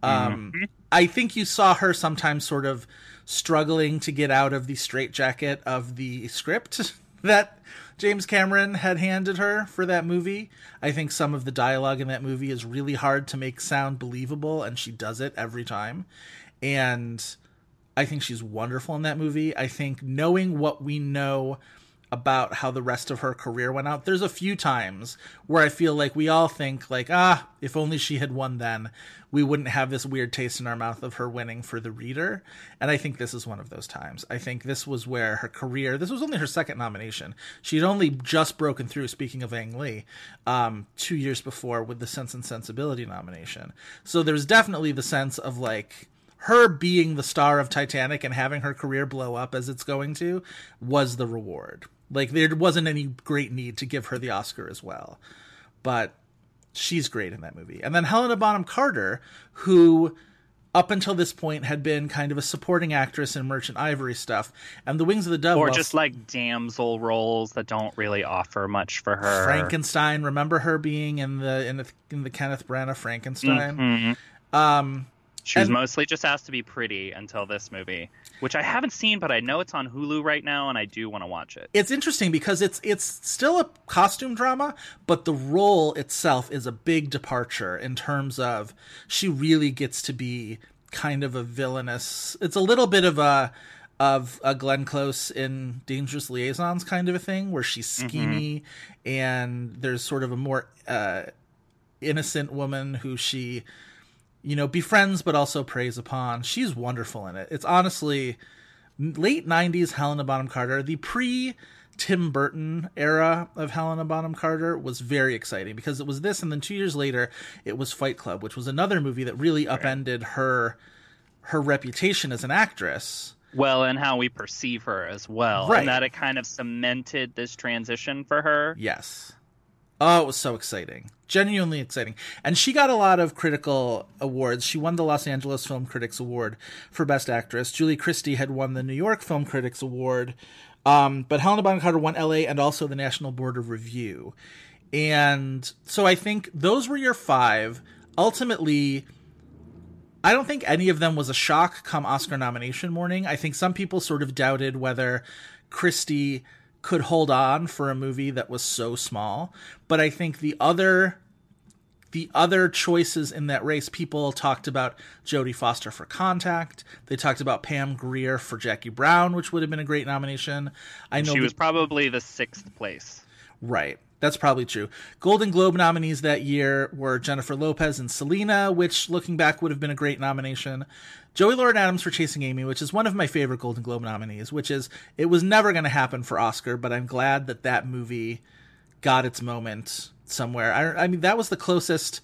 I think you saw her sometimes sort of struggling to get out of the straitjacket of the script that James Cameron had handed her for that movie. I think some of the dialogue in that movie is really hard to make sound believable, and she does it every time. And I think she's wonderful in that movie. I think knowing what we know about how the rest of her career went out, there's a few times where I feel like we all think like, if only she had won then, we wouldn't have this weird taste in our mouth of her winning for The Reader. And I think this is one of those times. I think this was where her career, this was only her second nomination. She'd only just broken through, speaking of Ang Lee, 2 years before with the Sense and Sensibility nomination. So there's definitely the sense of like, her being the star of Titanic and having her career blow up as it's going to was the reward. Like, there wasn't any great need to give her the Oscar as well. But she's great in that movie. And then Helena Bonham Carter, who up until this point had been kind of a supporting actress in Merchant Ivory stuff. And The Wings of the Dove. Or just like damsel roles that don't really offer much for her. Frankenstein. Remember her being in the Kenneth Branagh Frankenstein? She was mostly just asked to be pretty until this movie, which I haven't seen, but I know it's on Hulu right now, and I do want to watch it. It's interesting because it's still a costume drama, but the role itself is a big departure in terms of she really gets to be kind of a villainous. It's a little bit of a Glenn Close in Dangerous Liaisons kind of a thing, where she's schemy, and there's sort of a more innocent woman who she... befriends, but also preys upon. She's wonderful in it. It's honestly late 90s Helena Bonham Carter, the pre Tim Burton era of Helena Bonham Carter was very exciting, because it was this, and then 2 years later it was Fight Club, which was another movie that really upended her reputation as an actress. Well, and how we perceive her as well. Right. And that it kind of cemented this transition for her. Yes. Oh, it was so exciting. Genuinely exciting. And she got a lot of critical awards. She won the Los Angeles Film Critics Award for Best Actress. Julie Christie had won the New York Film Critics Award. But Helena Bonham Carter won LA and also the National Board of Review. And so I think those were your five. Ultimately, I don't think any of them was a shock come Oscar nomination morning. I think some people sort of doubted whether Christie could hold on for a movie that was so small. But I think the other choices in that race, people talked about Jodie Foster for Contact. They talked about Pam Grier for Jackie Brown, which would have been a great nomination. I know she was probably the sixth place. Right. That's probably true. Golden Globe nominees that year were Jennifer Lopez and Selena, which looking back would have been a great nomination. Joey Lauren Adams for Chasing Amy, which is one of my favorite Golden Globe nominees, which is, it was never going to happen for Oscar, but I'm glad that that movie got its moment somewhere. I mean, that was the closest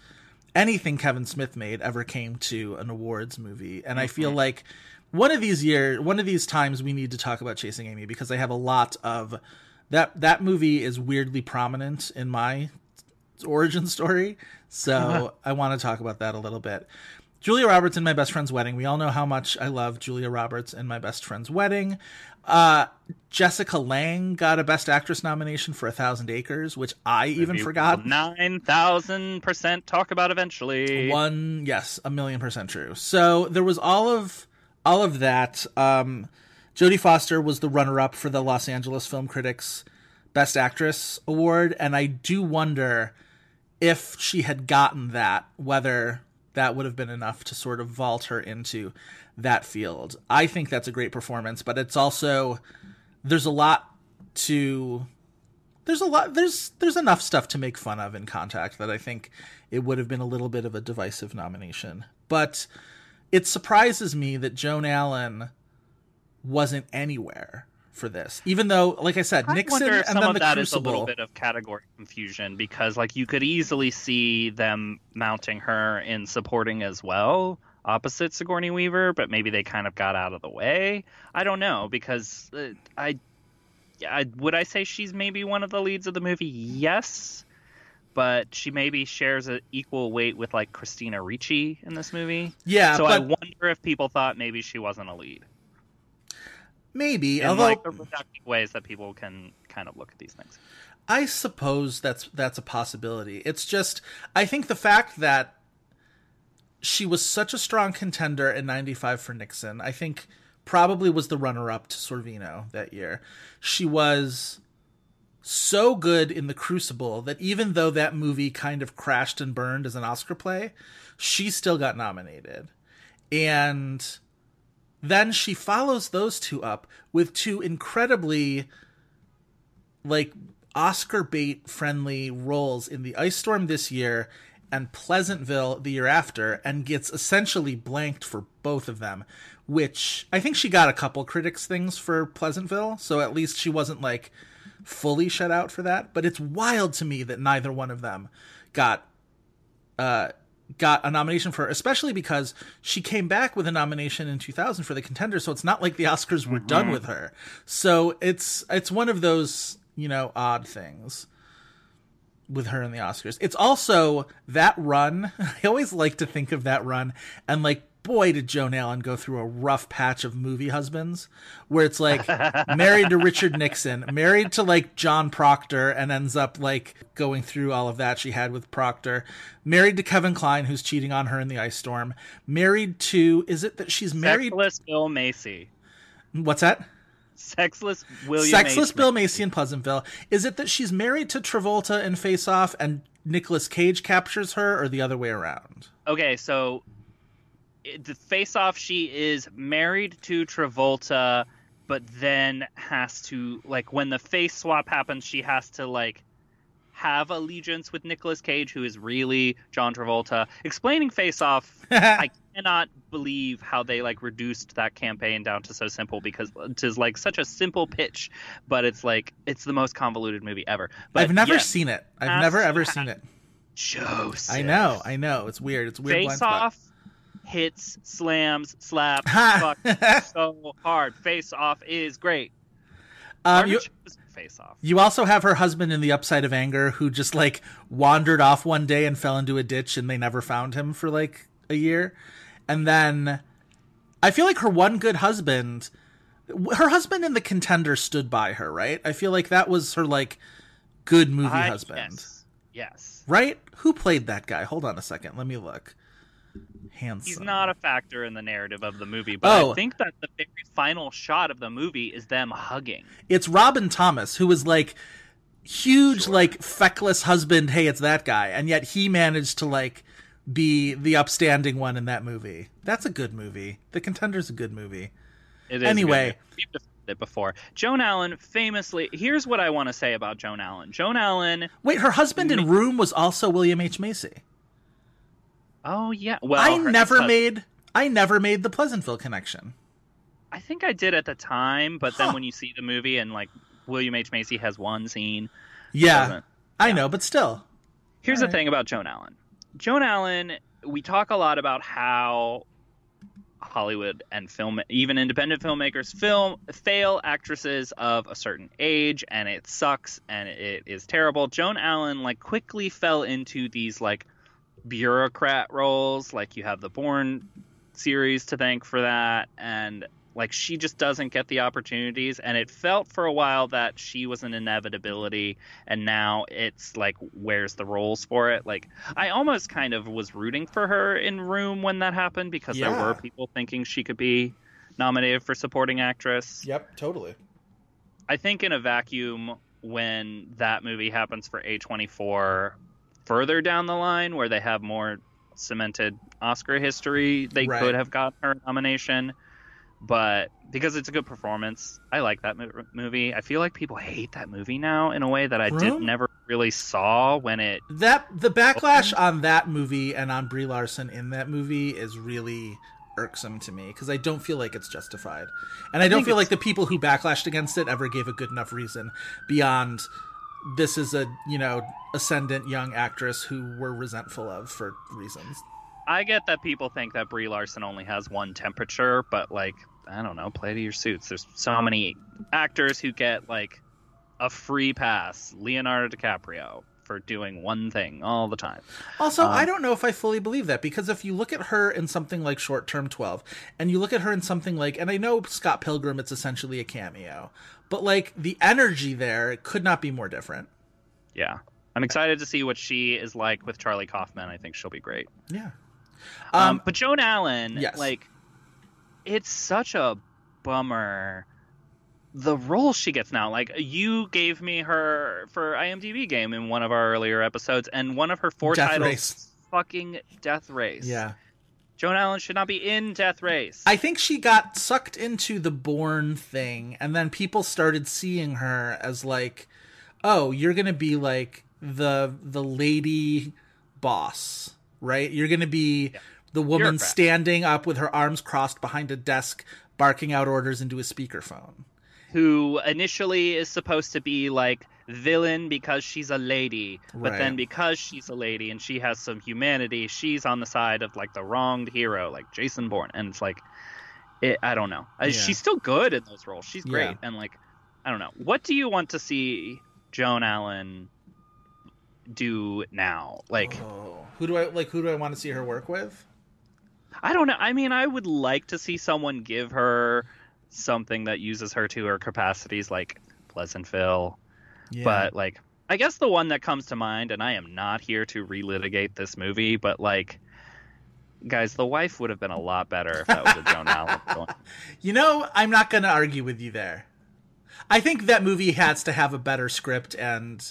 anything Kevin Smith made ever came to an awards movie. And I feel like one of these times we need to talk about Chasing Amy, because I have a lot of that movie is weirdly prominent in my origin story. So I want to talk about that a little bit. Julia Roberts in My Best Friend's Wedding. We all know how much I love Julia Roberts in My Best Friend's Wedding. Jessica Lange got a Best Actress nomination for 1,000 Acres, which I even forgot. 9,000% talk about eventually. Yes, 1,000,000% true. So there was all of that. Jodie Foster was the runner-up for the Los Angeles Film Critics Best Actress Award, and I do wonder if she had gotten that, whether that would have been enough to sort of vault her into that field. I think that's a great performance, but it's also there's enough stuff to make fun of in Contact that I think it would have been a little bit of a divisive nomination. But it surprises me that Joan Allen wasn't anywhere for this, even though, like I said, Nixon and then The Crucible. I wonder if some of that is a little bit of category confusion, because like you could easily see them mounting her in supporting as well, opposite Sigourney Weaver, but maybe they kind of got out of the way. I don't know, because I would I say she's maybe one of the leads of the movie? Yes, but she maybe shares an equal weight with like Christina Ricci in this movie. Yeah, so I wonder if people thought maybe she wasn't a lead. Maybe, although like the reductive ways that people can kind of look at these things. I suppose that's a possibility. It's just, I think the fact that she was such a strong contender in '95 for Nixon, I think probably was the runner-up to Sorvino that year. She was so good in The Crucible that even though that movie kind of crashed and burned as an Oscar play, she still got nominated. And then she follows those two up with two incredibly, like, Oscar bait friendly roles in The Ice Storm this year and Pleasantville the year after, and gets essentially blanked for both of them, which I think she got a couple critics things for Pleasantville, so at least she wasn't like fully shut out for that. But it's wild to me that neither one of them got a nomination for her, especially because she came back with a nomination in 2000 for The Contender, so it's not like the Oscars were done with her. So it's one of those, you know, odd things with her and the Oscars. It's also that run. I always like to think of that run, and like, boy, did Joan Allen go through a rough patch of movie husbands where it's like married to Richard Nixon, married to like John Proctor, and ends up like going through all of that she had with Proctor, married to Kevin Kline, who's cheating on her in The Ice Storm, married to, is it that she's married? Sexless Bill Macy. What's that? Sexless Bill Macy in Pleasantville. Is it that she's married to Travolta in Face Off and Nicolas Cage captures her, or the other way around? Okay, so the Face-Off, she is married to Travolta, but then has to, like, when the face swap happens, she has to, like, have allegiance with Nicolas Cage, who is really John Travolta. Explaining Face-Off, I cannot believe how they like reduced that campaign down to so simple, because it is like such a simple pitch, but it's like it's the most convoluted movie ever. But I've never seen it. I've never ever seen it. Joseph. I know. It's weird. It's a weird. Face Off hits, slams, slaps, fuck so hard. Face Off is great. Face Off. You also have her husband in The Upside of Anger, who just like wandered off one day and fell into a ditch, and they never found him for like a year. And then I feel like her one good husband, her husband in The Contender stood by her, right? I feel like that was her like good movie husband. Yes. Right? Who played that guy? Hold on a second. Let me look. Handsome. He's not a factor in the narrative of the movie, but I think that the very final shot of the movie is them hugging. It's Robin Thomas, who was like huge, like feckless husband. Hey, it's that guy. And yet he managed to like be the upstanding one in that movie. That's a good movie. The Contender's a good movie. It is. Anyway. Good. It before Joan Allen famously, here's what I want to say about Joan Allen. Wait, her husband in Room was also William H. Macy. Oh yeah, well I never made the Pleasantville connection. I think I did at the time, but then when you see the movie and like William H. Macy has one scene, I know, but still. Here's the thing about Joan Allen. Joan Allen, we talk a lot about how Hollywood and film, even independent filmmakers, fail actresses of a certain age, and it sucks and it is terrible. Joan Allen like quickly fell into these like bureaucrat roles. Like you have the Bourne series to thank for that, and like she just doesn't get the opportunities, and it felt for a while that she was an inevitability, and now it's like, where's the roles for it? Like I almost kind of was rooting for her in Room when that happened, because there were people thinking she could be nominated for supporting actress. Yep, totally. I think in a vacuum, when that movie happens for A24 further down the line, where they have more cemented Oscar history, they could have gotten her nomination. But because it's a good performance, I like that movie. I feel like people hate that movie now in a way that I never really saw when it... The backlash on that movie and on Brie Larson in that movie is really irksome to me, because I don't feel like it's justified. And I don't feel like the people who backlashed against it ever gave a good enough reason beyond this is a, you know, ascendant young actress who we're resentful of for reasons. I get that people think that Brie Larson only has one temperature, but like... I don't know, play to your suits. There's so many actors who get like a free pass. Leonardo DiCaprio for doing one thing all the time. Also, I don't know if I fully believe that, because if you look at her in something like Short Term 12, and you look at her in something like, and I know Scott Pilgrim, it's essentially a cameo, but like the energy there could not be more different. Yeah. I'm excited to see what she is like with Charlie Kaufman. I think she'll be great. Yeah. But Joan Allen, like, it's such a bummer, the role she gets now. Like, you gave me her for IMDb Game in one of our earlier episodes, and one of her four titles, fucking Death Race. Yeah. Joan Allen should not be in Death Race. I think she got sucked into the Bourne thing, and then people started seeing her as like, oh, you're going to be like the lady boss, right? You're going to be... Yeah. The woman standing up with her arms crossed behind a desk, barking out orders into a speakerphone. Who initially is supposed to be like villain because she's a lady. But then because she's a lady and she has some humanity, she's on the side of like the wronged hero, like Jason Bourne. And it's like, I don't know. Yeah. She's still good in those roles. She's great. Yeah. And like, I don't know. What do you want to see Joan Allen do now? Like, who do I want to see her work with? I don't know. I mean, I would like to see someone give her something that uses her to her capacities, like Pleasantville. Yeah. But, like, I guess the one that comes to mind, and I am not here to relitigate this movie, but, like, guys, The Wife would have been a lot better if that was a Joan Allen film. You know, I'm not going to argue with you there. I think that movie has to have a better script, and,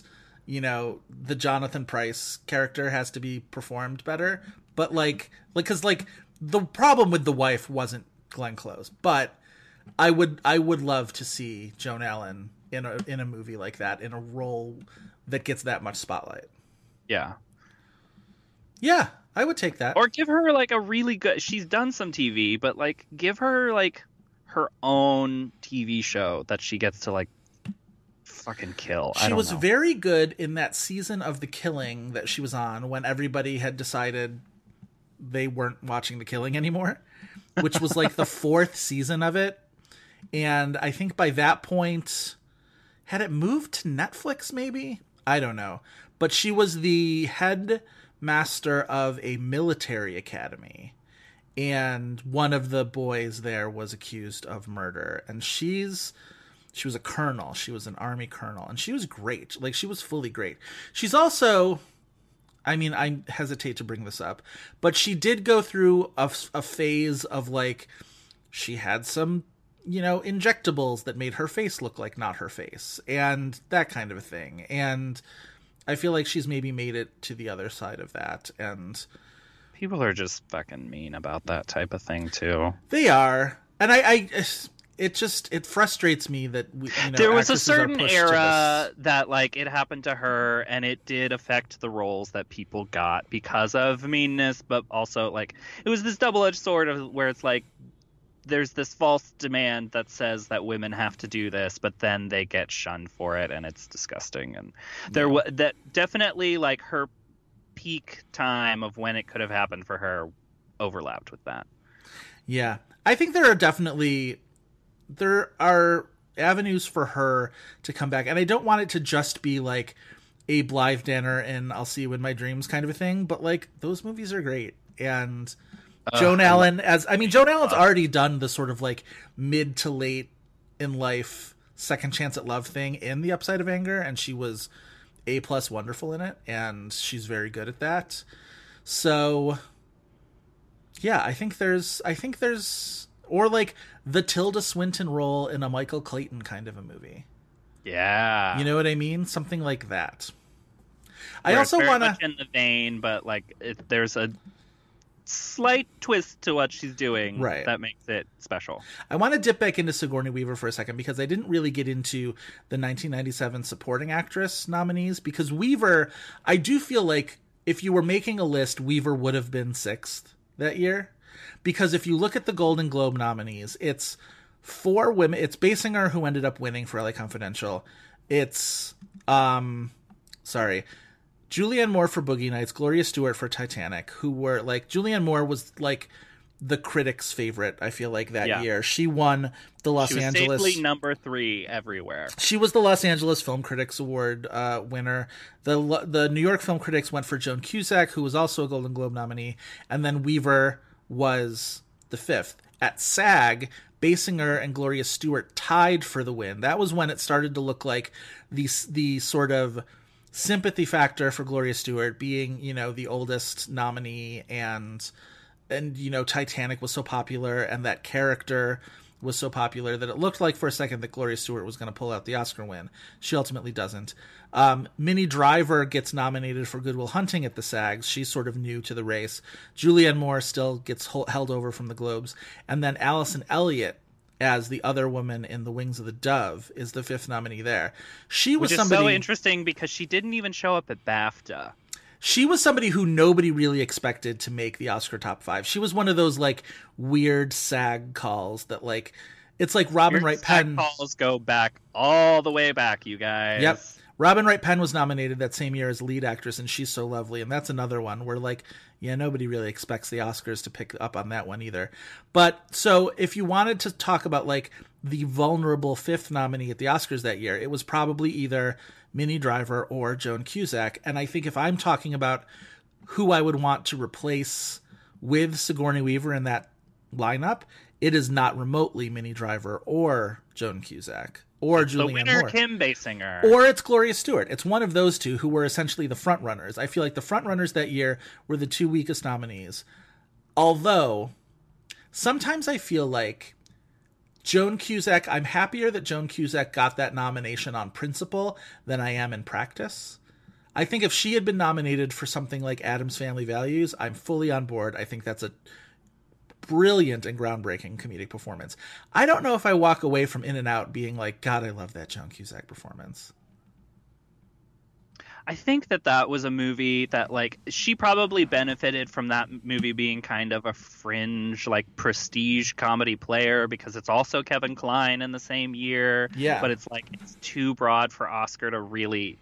you know, the Jonathan Pryce character has to be performed better. But, like, because, like, the problem with The Wife wasn't Glenn Close, but I would love to see Joan Allen in a movie like that, in a role that gets that much spotlight. Yeah. Yeah. I would take that. Or give her like a really good, she's done some TV, but like give her like her own TV show that she gets to like fucking kill. She was very good in that season of The Killing that she was on when everybody had decided they weren't watching The Killing anymore, which was like the fourth season of it. And I think by that point, had it moved to Netflix maybe? I don't know. But she was the headmaster of a military academy. And one of the boys there was accused of murder. And she was a colonel. She was an army colonel. And she was great. Like, she was fully great. She's also, I mean, I hesitate to bring this up, but she did go through a phase of, like, she had some, you know, injectables that made her face look like not her face and that kind of a thing. And I feel like she's maybe made it to the other side of that. And people are just fucking mean about that type of thing too. They are. And it frustrates me that we, you know, there was a certain era that like it happened to her and it did affect the roles that people got because of meanness, but also like it was this double-edged sword of where it's like, there's this false demand that says that women have to do this, but then they get shunned for it, and it's disgusting. And there was that definitely like her peak time of when it could have happened for her overlapped with that. Yeah, I think there are avenues for her to come back, and I don't want it to just be like Abe Live Danner and I'll See You in My Dreams kind of a thing. But like those movies are great, and Joan Allen's already done the sort of like mid to late in life second chance at love thing in The Upside of Anger, and she was A+ wonderful in it, and she's very good at that. So yeah, I think there's or like the Tilda Swinton role in a Michael Clayton kind of a movie. Yeah, you know what I mean? Something like that. Where I also want to in the vein, but like there's a slight twist to what she's doing, right, that makes it special. I want to dip back into Sigourney Weaver for a second, because I didn't really get into the 1997 supporting actress nominees, because Weaver, I do feel like if you were making a list, Weaver would have been 6th that year, because if you look at the Golden Globe nominees, it's 4 women. It's Basinger, who ended up winning for LA Confidential. It's Julianne Moore for Boogie Nights, Gloria Stuart for Titanic, who were like, Julianne Moore was like the critics' favorite, I feel like, that year. She won the Los Angeles. She was safely number 3 everywhere. She was the Los Angeles Film Critics Award winner. The New York Film Critics went for Joan Cusack, who was also a Golden Globe nominee. And then Weaver was the 5th. At SAG, Basinger and Gloria Stuart tied for the win. That was when it started to look like the sort of sympathy factor for Gloria Stuart being, you know, the oldest nominee, and you know, Titanic was so popular and that character was so popular that it looked like for a second that Gloria Stuart was going to pull out the Oscar win. She ultimately doesn't. Minnie Driver gets nominated for Good Will Hunting at the SAGs. She's sort of new to the race. Julianne Moore still gets held over from the Globes. And then Allison Elliott, as the other woman in The Wings of the Dove, is the 5th nominee there. She was somebody, so interesting, because she didn't even show up at BAFTA. She was somebody who nobody really expected to make the Oscar top 5. She was one of those like weird SAG calls that like, it's like Robin Wright Penn calls go back all the way back, you guys. Yep. Robin Wright Penn was nominated that same year as lead actress, and She's So Lovely. And that's another one where, like, yeah, nobody really expects the Oscars to pick up on that one either. But so if you wanted to talk about, like, the vulnerable 5th nominee at the Oscars that year, it was probably either Minnie Driver or Joan Cusack. And I think if I'm talking about who I would want to replace with Sigourney Weaver in that lineup, it is not remotely Minnie Driver or Joan Cusack. Or Julianne Moore. The winner, Kim Basinger. Or it's Gloria Stewart. It's one of those two who were essentially the front runners. I feel like the front runners that year were the 2 weakest nominees. Although, sometimes I feel like Joan Cusack, I'm happier that Joan Cusack got that nomination on principle than I am in practice. I think if she had been nominated for something like Addams Family Values, I'm fully on board. I think that's a brilliant and groundbreaking comedic performance. I don't know if I walk away from In and Out being like, God, I love that Joan Cusack performance. I think that that was a movie that, like, she probably benefited from that movie being kind of a fringe, like, prestige comedy player, because it's also Kevin Kline in the same year. Yeah. But it's, like, it's too broad for Oscar to really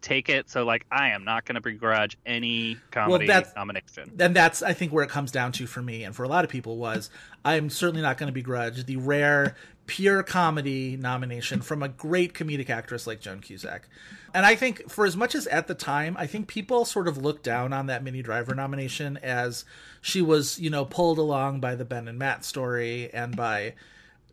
take it. So, like, I am not going to begrudge any comedy nomination. And that's, I think, where it comes down to for me and for a lot of people was I'm certainly not going to begrudge the rare pure comedy nomination from a great comedic actress like Joan Cusack. And I think for as much as at the time, I think people sort of looked down on that Minnie Driver nomination as she was, you know, pulled along by the Ben and Matt story and by,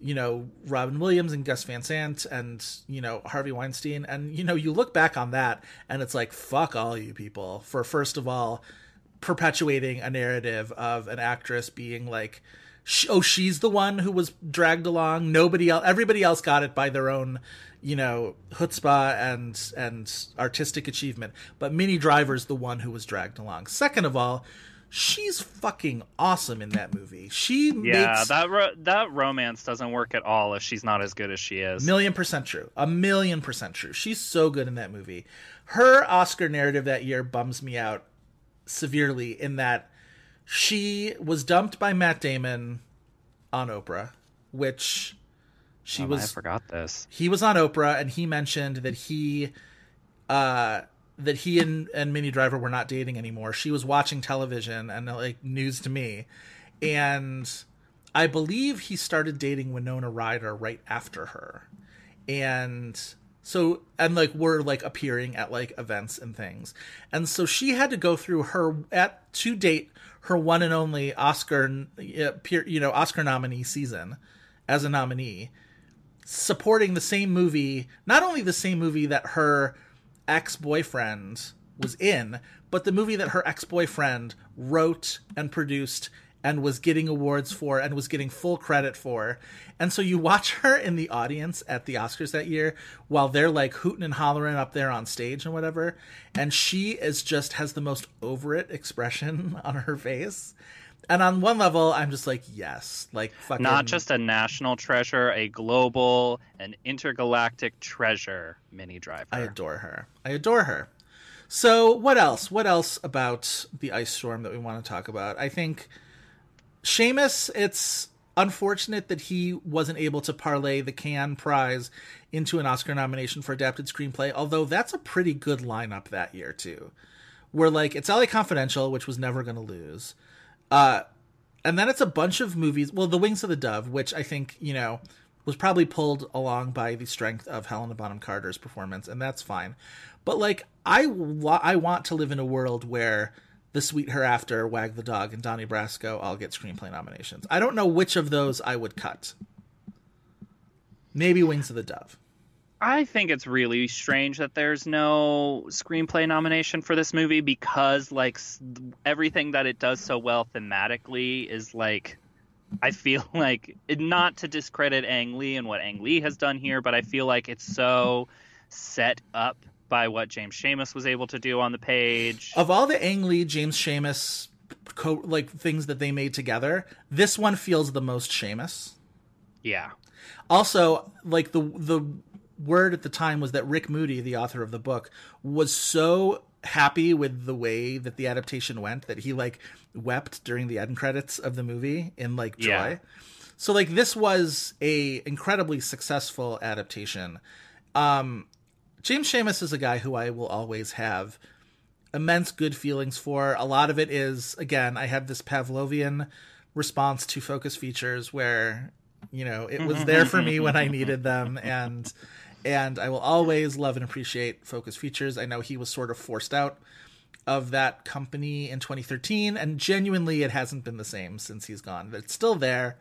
you know, Robin Williams and Gus Van Sant and, you know, Harvey Weinstein. And, you know, you look back on that and it's like, fuck all you people for, first of all, perpetuating a narrative of an actress being like, oh, she's the one who was dragged along. Nobody else, everybody else got it by their own, you know, chutzpah and artistic achievement. But Minnie Driver's the one who was dragged along. Second of all, she's fucking awesome in that movie. She makes... that romance doesn't work at all if she's not as good as she is. A million percent true. She's so good in that movie. Her Oscar narrative that year bums me out severely in that she was dumped by Matt Damon on Oprah, which she was... I forgot this. He was on Oprah, and he mentioned that he and Minnie Driver were not dating anymore. She was watching television, and, like, news to me. And I believe he started dating Winona Ryder right after her. And... so, and, like, we're, like, appearing at, like, events and things. And so she had to go through her, at to date, her one and only Oscar, you know, Oscar nominee season as a nominee, supporting the same movie, not only the same movie that her ex-boyfriend was in, but the movie that her ex-boyfriend wrote and produced and was getting awards for and was getting full credit for. And so you watch her in the audience at the Oscars that year while they're, like, hooting and hollering up there on stage and whatever. And she is just has the most over it expression on her face. And on one level, I'm just like, yes, like, fucking. Not just a national treasure, a global and intergalactic treasure, Minnie Driver. I adore her. So what else about The Ice Storm that we want to talk about? I think Schamus, it's unfortunate that he wasn't able to parlay the Cannes prize into an Oscar nomination for adapted screenplay, although that's a pretty good lineup that year, too. We're like, it's LA Confidential, which was never going to lose. And then it's a bunch of movies. Well, The Wings of the Dove, which I think, you know, was probably pulled along by the strength of Helena Bonham Carter's performance, and that's fine. But, like, I want to live in a world where The Sweet Hereafter, Wag the Dog, and Donnie Brasco all get screenplay nominations. I don't know which of those I would cut. Maybe Wings of the Dove. I think it's really strange that there's no screenplay nomination for this movie because, like, everything that it does so well thematically is, like, I feel like, not to discredit Ang Lee and what Ang Lee has done here, but I feel like it's so set up by what James Schamus was able to do on the page. Of all the Ang Lee, James Schamus like things that they made together, this one feels the most Schamus. Yeah. Also, like the word at the time was that Rick Moody, the author of the book, was so happy with the way that the adaptation went that he like wept during the end credits of the movie in like joy. Yeah. So like this was a incredibly successful adaptation. James Schamus is a guy who I will always have immense good feelings for. A lot of it is, again, I have this Pavlovian response to focus features where, you know, it was there for me when I needed them. And I will always love and appreciate focus features. I know he was sort of forced out of that company in 2013. And genuinely, it hasn't been the same since he's gone. But it's still there,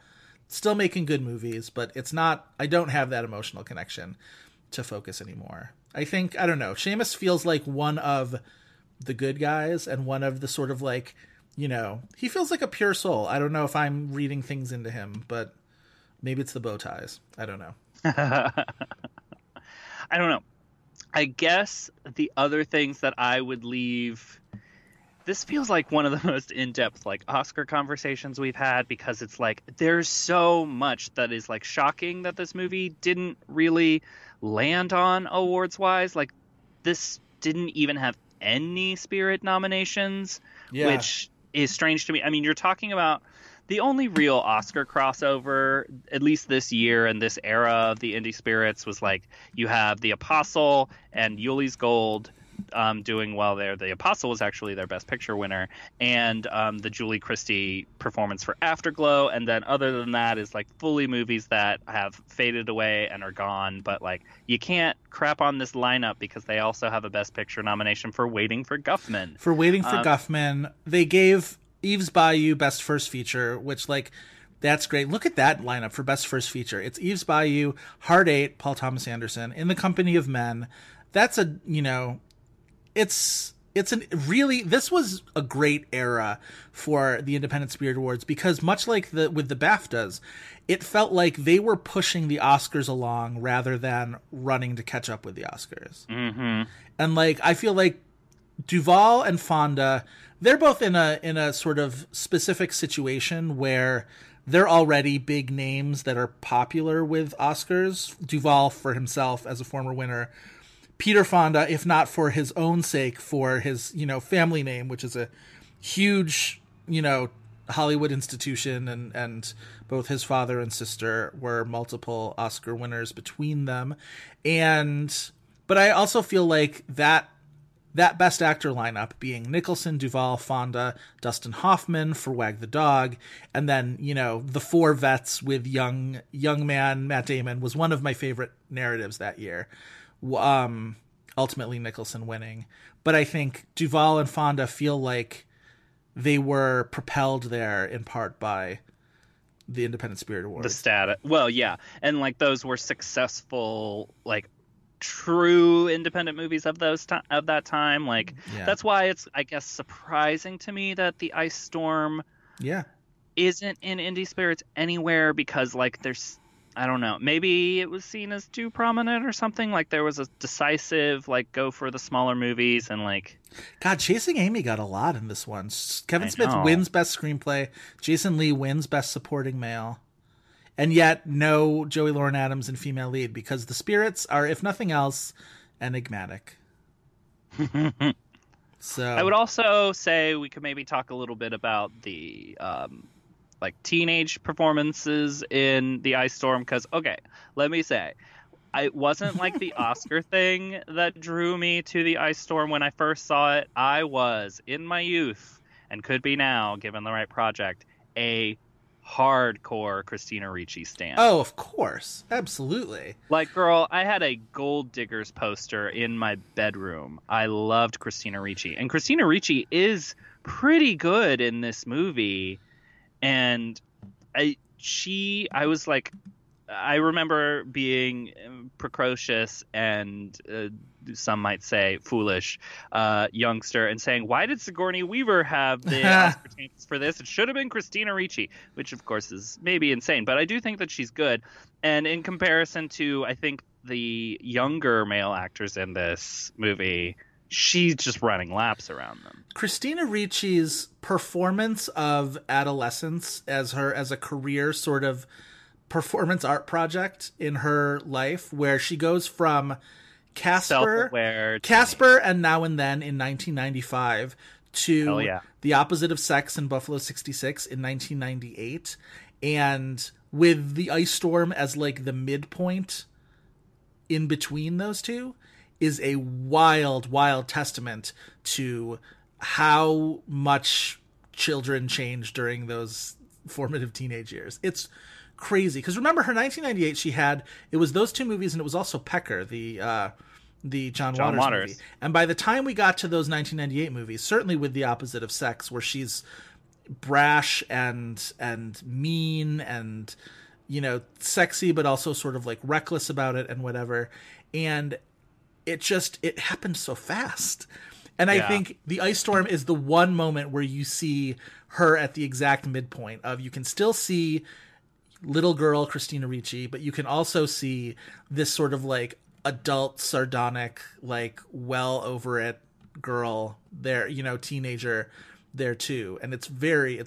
still making good movies. But it's not, I don't have that emotional connection to focus anymore. I think, I don't know, Schamus feels like one of the good guys and one of the sort of like, you know, he feels like a pure soul. I don't know if I'm reading things into him, but maybe it's the bow ties. I don't know. I don't know. I guess the other things that I would leave, this feels like one of the most in-depth like Oscar conversations we've had because it's like there's so much that is like shocking that this movie didn't really land on awards wise. Like this didn't even have any Spirit nominations, which is strange to me. I mean, you're talking about the only real Oscar crossover, at least this year and this era of the indie spirits, was like you have The Apostle and Yuli's Gold doing well there. The Apostle was actually their Best Picture winner, and the Julie Christie performance for Afterglow. And then other than that is like fully movies that have faded away and are gone. But like you can't crap on this lineup because they also have a Best Picture nomination for Waiting for Guffman. For Waiting for Guffman, they gave Eve's Bayou Best First Feature, which like that's great. Look at that lineup for Best First Feature. It's Eve's Bayou, Hard Eight, Paul Thomas Anderson, In the Company of Men. That's a, you know, this was a great era for the Independent Spirit Awards, because much like with the BAFTAs, it felt like they were pushing the Oscars along rather than running to catch up with the Oscars. Mm-hmm. And like, I feel like Duvall and Fonda, they're both in a sort of specific situation where they're already big names that are popular with Oscars. Duvall for himself as a former winner, Peter Fonda, if not for his own sake, for his, you know, family name, which is a huge, you know, Hollywood institution, and both his father and sister were multiple Oscar winners between them. But I also feel like that Best Actor lineup being Nicholson, Duvall, Fonda, Dustin Hoffman for Wag the Dog, and then, you know, the four vets with young man Matt Damon was one of my favorite narratives that year. Ultimately Nicholson winning, but I think Duvall and Fonda feel like they were propelled there in part by the Independent Spirit Awards. The status, well, yeah, and like those were successful, like true independent movies of that time. Like that's why it's, I guess, surprising to me that The Ice Storm, isn't in indie spirits anywhere, because like there's, I don't know, maybe it was seen as too prominent or something. Like there was a decisive, like, go for the smaller movies, and like, God, Chasing Amy got a lot in this one. Kevin Smith wins Best Screenplay. Jason Lee wins Best Supporting Male. And yet no Joey Lauren Adams in female lead, because the spirits are, if nothing else, enigmatic. So I would also say we could maybe talk a little bit about the, like teenage performances in The Ice Storm, because, okay, let me say, it wasn't like the Oscar thing that drew me to The Ice Storm when I first saw it. I was, in my youth, and could be now, given the right project, a hardcore Christina Ricci stan. Oh, of course. Absolutely. Like, girl, I had a Gold Diggers poster in my bedroom. I loved Christina Ricci. And Christina Ricci is pretty good in this movie. And I was like, I remember being precocious and some might say foolish youngster and saying, why did Sigourney Weaver have the Oscar chances for this? It should have been Christina Ricci, which of course is maybe insane, but I do think that she's good. And in comparison to, I think, the younger male actors in this movie, she's just running laps around them. Christina Ricci's performance of adolescence as a career sort of performance art project in her life, where she goes from Casper and Now and Then in 1995 to The Opposite of Sex in Buffalo 66 in 1998, and with The Ice Storm as like the midpoint in between those two, is a wild, wild testament to how much children change during those formative teenage years. It's crazy. Because remember, her 1998, it was those two movies, and it was also Pecker, the John Waters movie. And by the time we got to those 1998 movies, certainly with The Opposite of Sex, where she's brash and mean and, you know, sexy, but also sort of like reckless about it and whatever. And it happened so fast. And I think The Ice Storm is the one moment where you see her at the exact midpoint of, you can still see little girl Christina Ricci, but you can also see this sort of like adult, sardonic, like well over it girl there, you know, teenager there too. And it's a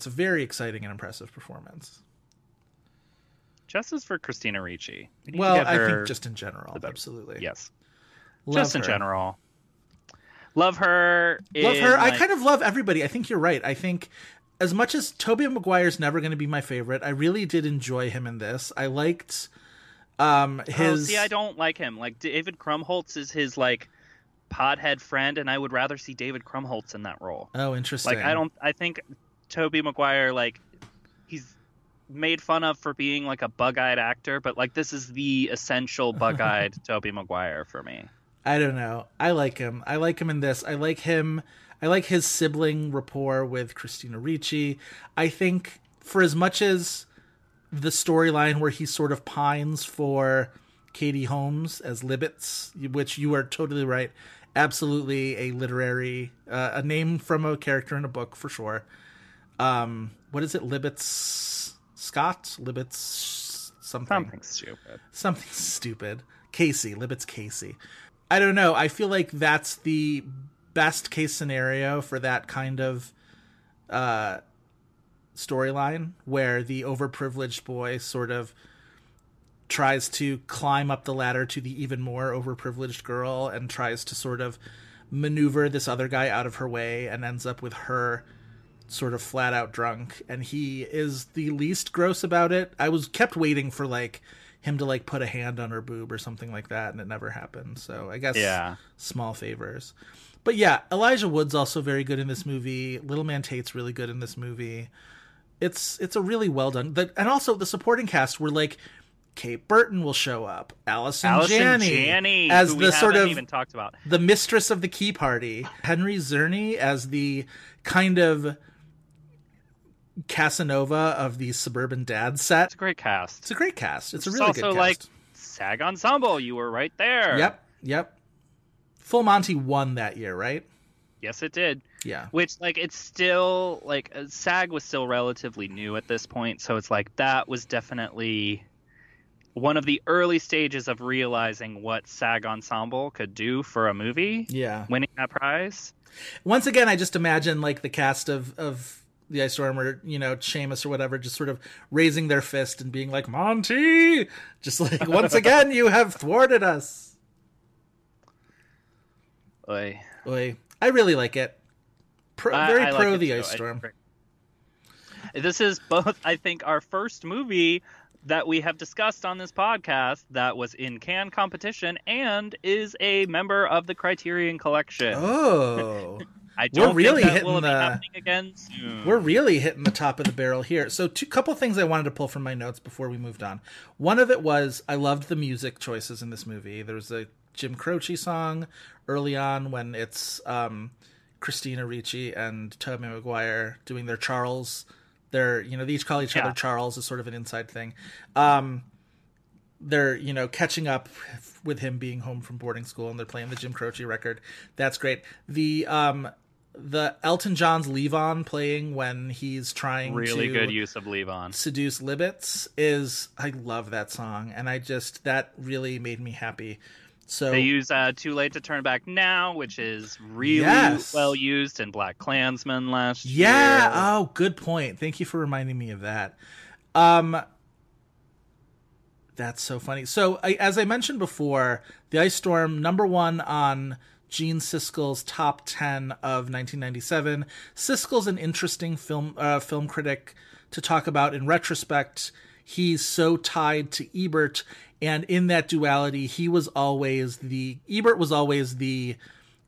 very exciting and impressive performance. Justice for Christina Ricci. Well, I think just in general. Absolutely. Yes. Love just her. In general. Love her. I kind of love everybody. I think you're right. I think as much as Tobey Maguire's never going to be my favorite, I really did enjoy him in this. I liked his... Oh, see, I don't like him. Like, David Krumholtz is his, like, podhead friend, and I would rather see David Krumholtz in that role. Oh, interesting. Like, I think Tobey Maguire, like, he's made fun of for being, like, a bug-eyed actor, but, like, this is the essential bug-eyed Tobey Maguire for me. I don't know. I like him. I like him in this. I like him. I like his sibling rapport with Christina Ricci. I think for as much as the storyline where he sort of pines for Katie Holmes as Libbets, which you are totally right. Absolutely a literary, a name from a character in a book for sure. What is it? Libbets Scott? Libbets something. Something stupid. Casey. Libbets Casey. I don't know. I feel like that's the best case scenario for that kind of storyline where the overprivileged boy sort of tries to climb up the ladder to the even more overprivileged girl and tries to sort of maneuver this other guy out of her way and ends up with her sort of flat out drunk. And he is the least gross about it. I was kept waiting for like him to like put a hand on her boob or something like that. And it never happened. So I guess small favors, but yeah, Elijah Wood's also very good in this movie. Little Man Tate's really good in this movie. It's a really well done. And also the supporting cast were like, Kate Burton will show up. Allison Janney as the sort of even talked about. The mistress of the key party. Henry Czerny as the kind of Casanova of the suburban dad set. It's a great cast. It's a really good cast. Also like SAG Ensemble. You were right there. Yep. Full Monty won that year, right? Yes, it did. Yeah. Which, like, it's still like SAG was still relatively new at this point, so it's like that was definitely one of the early stages of realizing what SAG Ensemble could do for a movie. Yeah. Winning that prize. Once again, I just imagine like the cast of The Ice Storm or, you know, Schamus or whatever, just sort of raising their fist and being like, Monty, just like, once again, you have thwarted us. Oy. I really like it. I like The Ice Storm. This is both, I think, our first movie that we have discussed on this podcast that was in Cannes competition and is a member of the Criterion Collection. Oh, I don't think that will be happening again soon. We're really hitting the top of the barrel here. So couple things I wanted to pull from my notes before we moved on. One of it was I loved the music choices in this movie. There was a Jim Croce song early on when it's Christina Ricci and Tobey Maguire doing their Charles. They're, you know, they each call each other Charles, is sort of an inside thing. They're, you know, catching up with him being home from boarding school, and they're playing the Jim Croce record. That's great. The Elton John's Leave On playing when he's trying really to good use of Leave On seduce Libbets is, I love that song, and I just, that really made me happy. So they use Too Late to Turn Back Now, which is really well used in Black Klansman last year. Yeah, oh, good point. Thank you for reminding me of that. That's so funny. So as I mentioned before, The Ice Storm, number one on Gene Siskel's top 10 of 1997. Siskel's an interesting film critic to talk about in retrospect. He's so tied to Ebert, and in that duality, Ebert was always the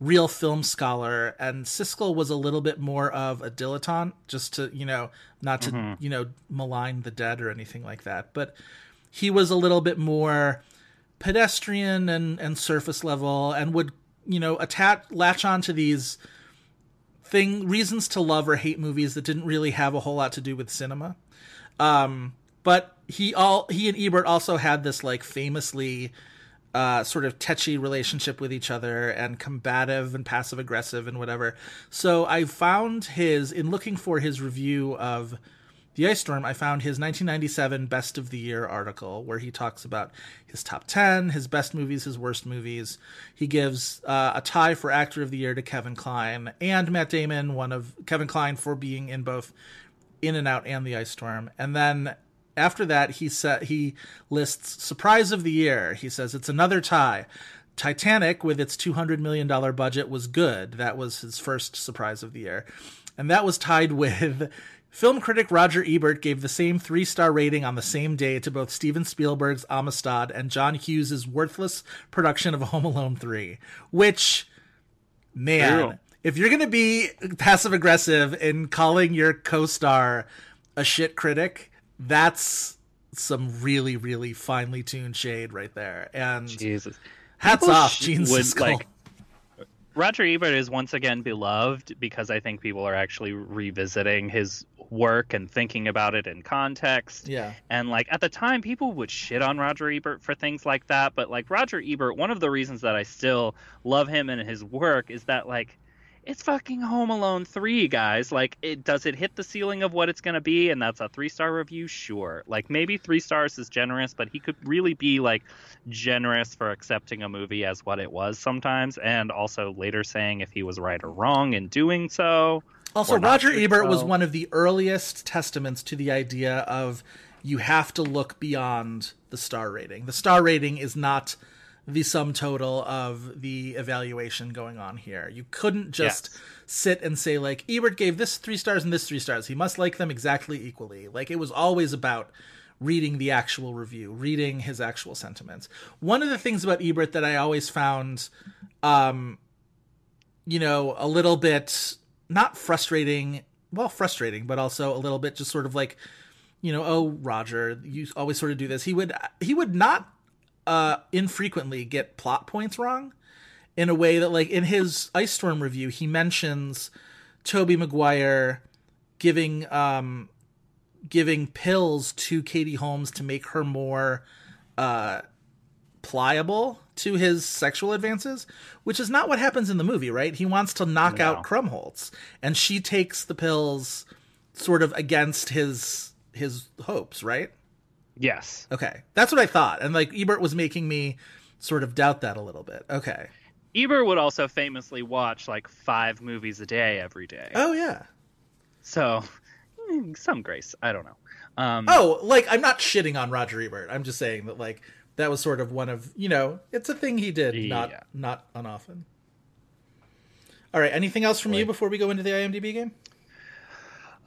real film scholar, and Siskel was a little bit more of a dilettante, just to, you know, not to, you know, malign the dead or anything like that. But he was a little bit more pedestrian and surface level, and would, you know, latch onto these reasons to love or hate movies that didn't really have a whole lot to do with cinema. But he and Ebert also had this like famously sort of tetchy relationship with each other, and combative and passive aggressive and whatever. So I found in looking for his review of The Ice Storm, I found his 1997 Best of the Year article where he talks about his top 10, his best movies, his worst movies. He gives a tie for Actor of the Year to Kevin Kline and Matt Damon, one of Kevin Kline for being in both In and Out and The Ice Storm. And then after that, he lists Surprise of the Year. He says, it's another tie. Titanic, with its $200 million budget, was good. That was his first surprise of the year. And that was tied with... Film critic Roger Ebert gave the same 3-star rating on the same day to both Steven Spielberg's Amistad and John Hughes' worthless production of Home Alone 3. Which, man, Ew. If you're going to be passive-aggressive in calling your co-star a shit critic, that's some really, really finely tuned shade right there. And Jesus. Hats people off, Gene Siskel. Roger Ebert is once again beloved because I think people are actually revisiting his work and thinking about it in context. Yeah. And like at the time, people would shit on Roger Ebert for things like that. But like Roger Ebert, one of the reasons that I still love him and his work is that like it's fucking Home Alone 3, guys. Like, does it hit the ceiling of what it's going to be? And that's a 3-star review? Sure. Like, maybe 3 stars is generous, but he could really be, like, generous for accepting a movie as what it was sometimes, and also later saying if he was right or wrong in doing so. Also, Roger Ebert was one of the earliest testaments to the idea of you have to look beyond the star rating. The star rating is not... the sum total of the evaluation going on here. You couldn't just sit and say, like, Ebert gave this 3 stars and this 3 stars. He must like them exactly equally. Like, it was always about reading the actual review, reading his actual sentiments. One of the things about Ebert that I always found, a little bit, not frustrating, well, frustrating, but also a little bit just sort of like, oh, Roger, you always sort of do this. He would not... infrequently get plot points wrong in a way that, like, in his Ice Storm review, he mentions Tobey Maguire giving pills to Katie Holmes to make her more pliable to his sexual advances, which is not what happens in the movie, right? He wants to knock out Krumholtz, and she takes the pills sort of against his hopes, right? Yes. Okay. That's what I thought. And like Ebert was making me sort of doubt that a little bit. Okay. Ebert would also famously watch like 5 movies a day every day. Oh, yeah. So some grace. I don't know. I'm not shitting on Roger Ebert. I'm just saying that like that was sort of one of, it's a thing he did not unoften. All right. Anything else from you before we go into the IMDb game?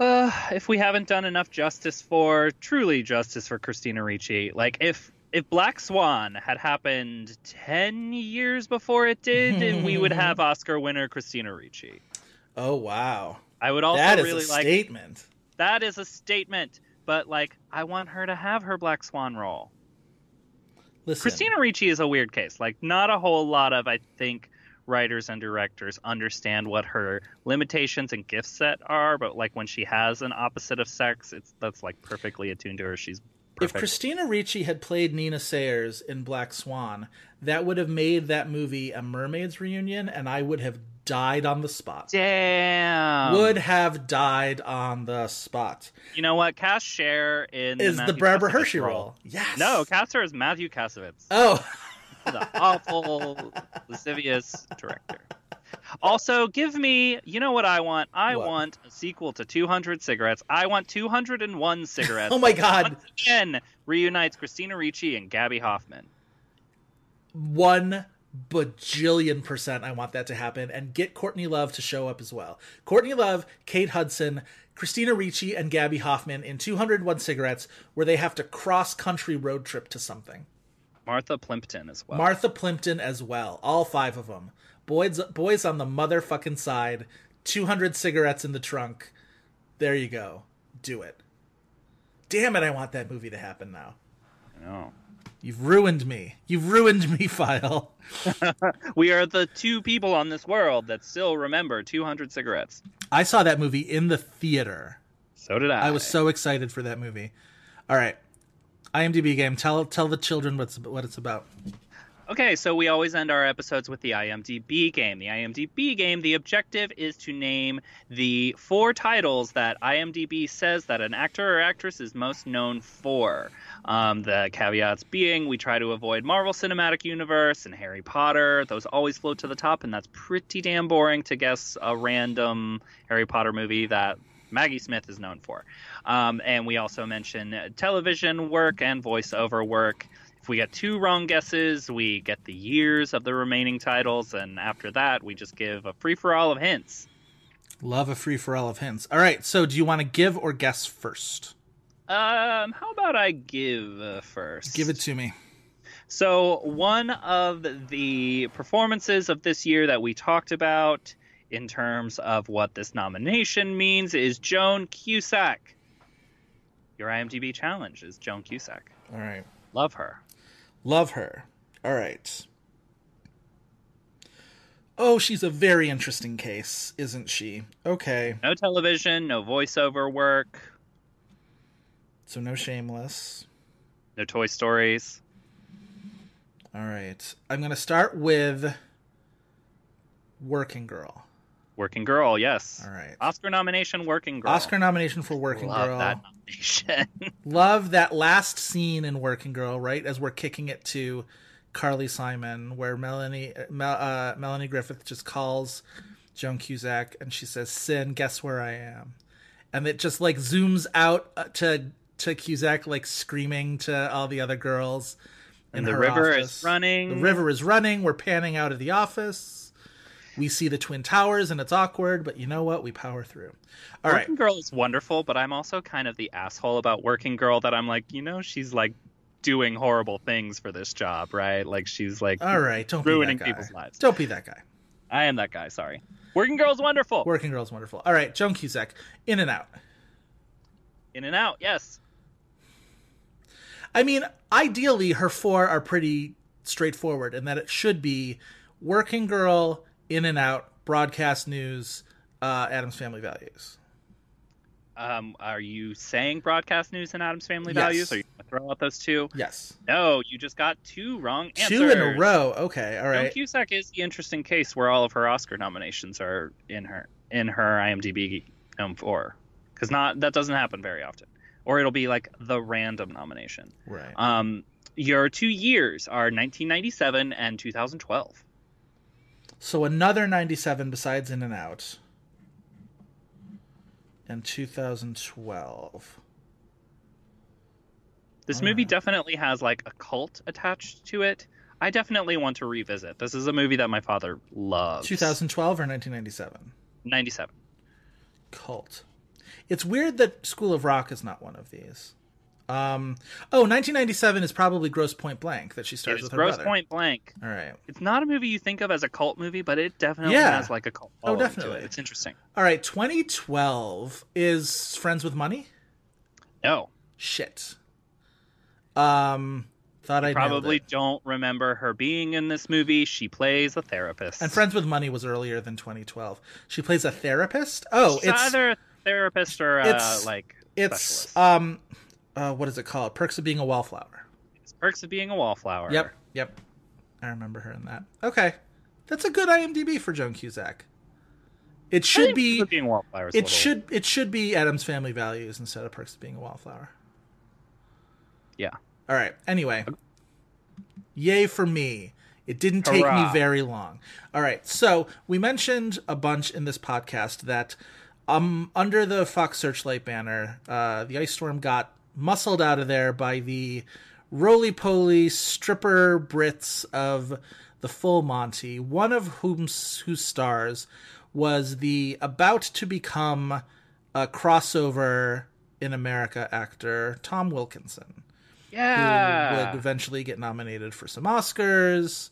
If we haven't done enough justice for Christina Ricci, like if Black Swan had happened 10 years before it did, we would have Oscar winner Christina Ricci. Oh, wow. I would also statement. That is a statement. But like, I want her to have her Black Swan role. Listen. Christina Ricci is a weird case. Like, not a whole lot of, I think, writers and directors understand what her limitations and gift set are, but like when she has an opposite of sex, that's like perfectly attuned to her. She's perfect. If Christina Ricci had played Nina Sayers in Black Swan, that would have made that movie a Mermaid's Reunion, and I would have died on the spot. Damn. Would have died on the spot. You know what? Cass Scher is the Barbara Hershey role. Yes. No, Cass Scher is Matthew Kasovitz. Oh. The awful, lascivious director. Also, give me, you know what I want? I want a sequel to 200 Cigarettes. I want 201 Cigarettes. Oh, my God. Once again, reunites Christina Ricci and Gabby Hoffman. 1 bajillion % I want that to happen. And get Courtney Love to show up as well. Courtney Love, Kate Hudson, Christina Ricci, and Gabby Hoffman in 201 Cigarettes, where they have to cross-country road trip to something. Martha Plimpton as well. All 5 of them. Boys on the motherfucking side. 200 cigarettes in the trunk. There you go. Do it. Damn it, I want that movie to happen now. I know. You've ruined me. You've ruined me, File. We are the 2 people on this world that still remember 200 cigarettes. I saw that movie in the theater. So did I. I was so excited for that movie. All right. IMDb game. Tell the children what it's about. Okay, so we always end our episodes with the IMDb game. The IMDb game, the objective is to name the 4 titles that IMDb says that an actor or actress is most known for. The caveats being we try to avoid Marvel Cinematic Universe and Harry Potter. Those always float to the top, and that's pretty damn boring to guess a random Harry Potter movie that Maggie Smith is known for. And we also mention television work and voiceover work. If we get two wrong guesses, we get the years of the remaining titles, and after that, we just give a free-for-all of hints. Love a free-for-all of hints. All right, so do you want to give or guess first? How about I give first? Give it to me. So one of the performances of this year that we talked about in terms of what this nomination means is Joan Cusack. Your IMDb challenge is Joan Cusack. All right. Love her. Love her. All right. Oh, she's a very interesting case, isn't she? Okay. No television, no voiceover work. So no Shameless. No Toy Stories. All right. I'm going to start with Working Girl. Working Girl, yes. All right. Oscar nomination, Working Girl. Oscar nomination for Working Girl. Love that nomination. Love that last scene in Working Girl, right? As we're kicking it to Carly Simon, where Melanie Griffith just calls Joan Cusack and she says, "Sin, guess where I am." And it just like zooms out to Cusack, like screaming to all the other girls. And the river is running. The river is running. We're panning out of the office. We see the Twin Towers, and it's awkward, but you know what? We power through. All right. Working Girl is wonderful, but I'm also kind of the asshole about Working Girl that I'm like, you know, she's like doing horrible things for this job, right? Like she's like all right, don't ruining be that guy. People's lives. Don't be that guy. I am that guy, sorry. Working Girl's wonderful. Working Girl's wonderful. All right, Joan Cusack, In and Out. In and Out, yes. I mean, ideally, her four are pretty straightforward in that it should be Working Girl, In and Out, Broadcast News, Adam's Family Values. Are you saying Broadcast News and Adam's Family Values? Are you going to throw out those two? Yes. No, you just got two wrong answers. Two in a row. Okay, all right. Joan Cusack is the interesting case where all of her Oscar nominations are in her IMDb for, because that doesn't happen very often, or it'll be like the random nomination. Right. Your 2 years are 1997 and 2012. So another 97 besides In and Out. And 2012. This movie definitely has like a cult attached to it. I definitely want to revisit. This is a movie that my father loves. 2012 or 1997? 97. Cult. It's weird that School of Rock is not one of these. 1997 is probably Grosse Pointe Blank that she stars with her brother. Grosse Pointe Blank. All right. It's not a movie you think of as a cult movie, but it definitely has like a cult. Oh, definitely. It's interesting. All right. 2012 is Friends with Money? No. Shit. I probably don't remember her being in this movie. She plays a therapist. And Friends with Money was earlier than 2012. She plays a therapist? Oh, she's either a therapist or specialist. What is it called? Perks of Being a Wallflower. It's Perks of Being a Wallflower. Yep. I remember her in that. Okay. That's a good IMDb for Joan Cusack. It should be Being Wallflower. It should be Adam's Family Values instead of Perks of Being a Wallflower. Yeah. All right. Anyway. Yay for me. It didn't take me very long. All right. So, we mentioned a bunch in this podcast that under the Fox Searchlight banner, The Ice Storm got muscled out of there by the roly-poly stripper Brits of the Full Monty, one of whose stars was the about-to-become a crossover in America actor Tom Wilkinson, who would eventually get nominated for some Oscars.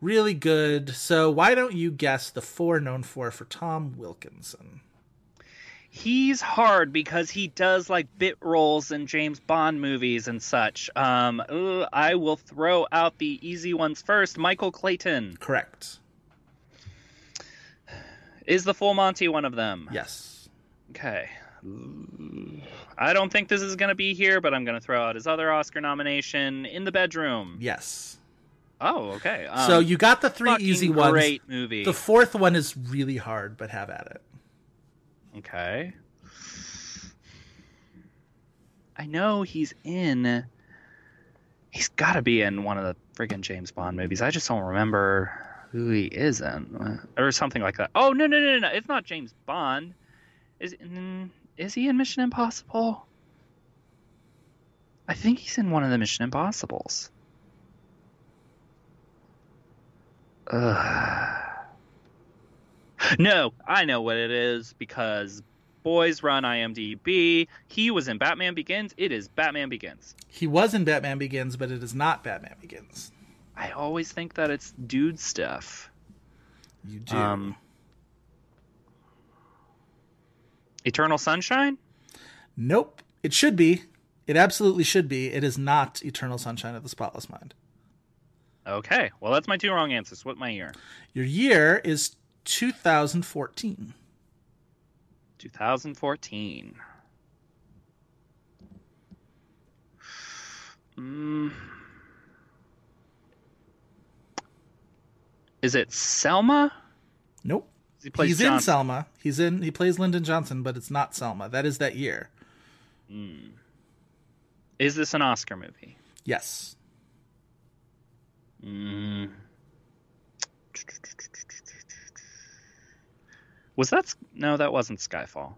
Really good. So why don't you guess the four known for Tom Wilkinson? He's hard because he does like bit roles in James Bond movies and such. I will throw out the easy ones first. Michael Clayton. Correct. Is the Full Monty one of them? Yes. Okay. I don't think this is going to be here, but I'm going to throw out his other Oscar nomination, In the Bedroom. Yes. Oh, okay. So you got the three easy ones. Great movie. The fourth one is really hard, but have at it. Okay. I know he's got to be in one of the friggin' James Bond movies. I just don't remember who he is in. Or something like that. Oh, no. It's not James Bond. Is he in Mission Impossible? I think he's in one of the Mission Impossibles. No, I know what it is, because boys run IMDb. He was in Batman Begins. It is Batman Begins. He was in Batman Begins, but it is not Batman Begins. I always think that it's dude stuff. You do. Eternal Sunshine? Nope. It should be. It absolutely should be. It is not Eternal Sunshine of the Spotless Mind. Okay. Well, that's my two wrong answers. What my year? Your year is 2014. 2014. Is it Selma? Nope. He's in Selma. He plays Lyndon Johnson, but it's not Selma. That is that year. Is this an Oscar movie? Yes. No, that wasn't Skyfall.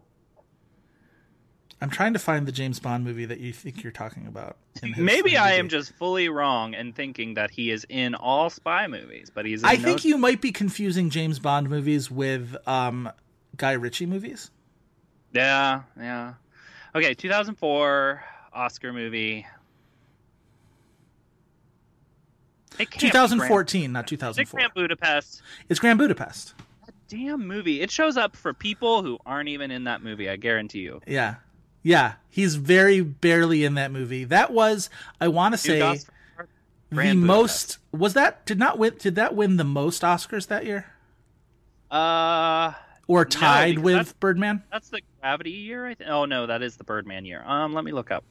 I'm trying to find the James Bond movie that you think you're talking about. Maybe I am just fully wrong and thinking that he is in all spy movies, but he's in I think you might be confusing James Bond movies with Guy Ritchie movies. Yeah. Okay, 2004 Oscar movie. 2014, not 2004. It's Grand Budapest. It's Grand Budapest. That damn movie. It shows up for people who aren't even in that movie, I guarantee you. Yeah. He's very barely in that movie. That was, I want to say, did that win the most Oscars that year? Or tied with Birdman? That's the Gravity year, I think. Oh, no, that is the Birdman year. Let me look up.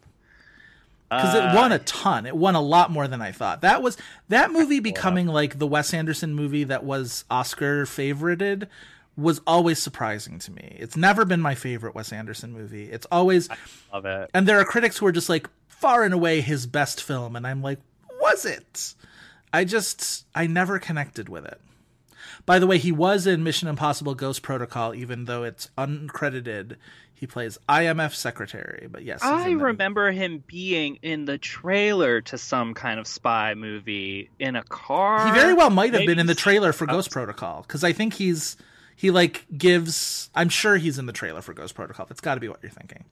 Because it won a ton. It won a lot more than I thought. That movie becoming like the Wes Anderson movie that was Oscar favorited was always surprising to me. It's never been my favorite Wes Anderson movie. It's always... I love it. And there are critics who are just like, far and away his best film. And I'm like, was it? I never connected with it. By the way, he was in Mission Impossible Ghost Protocol, even though it's uncredited. He plays IMF secretary, but yes. I remember him being in the trailer to some kind of spy movie in a car. He very well might have been in the trailer for Ghost Protocol, because I think I'm sure he's in the trailer for Ghost Protocol. That's got to be what you're thinking.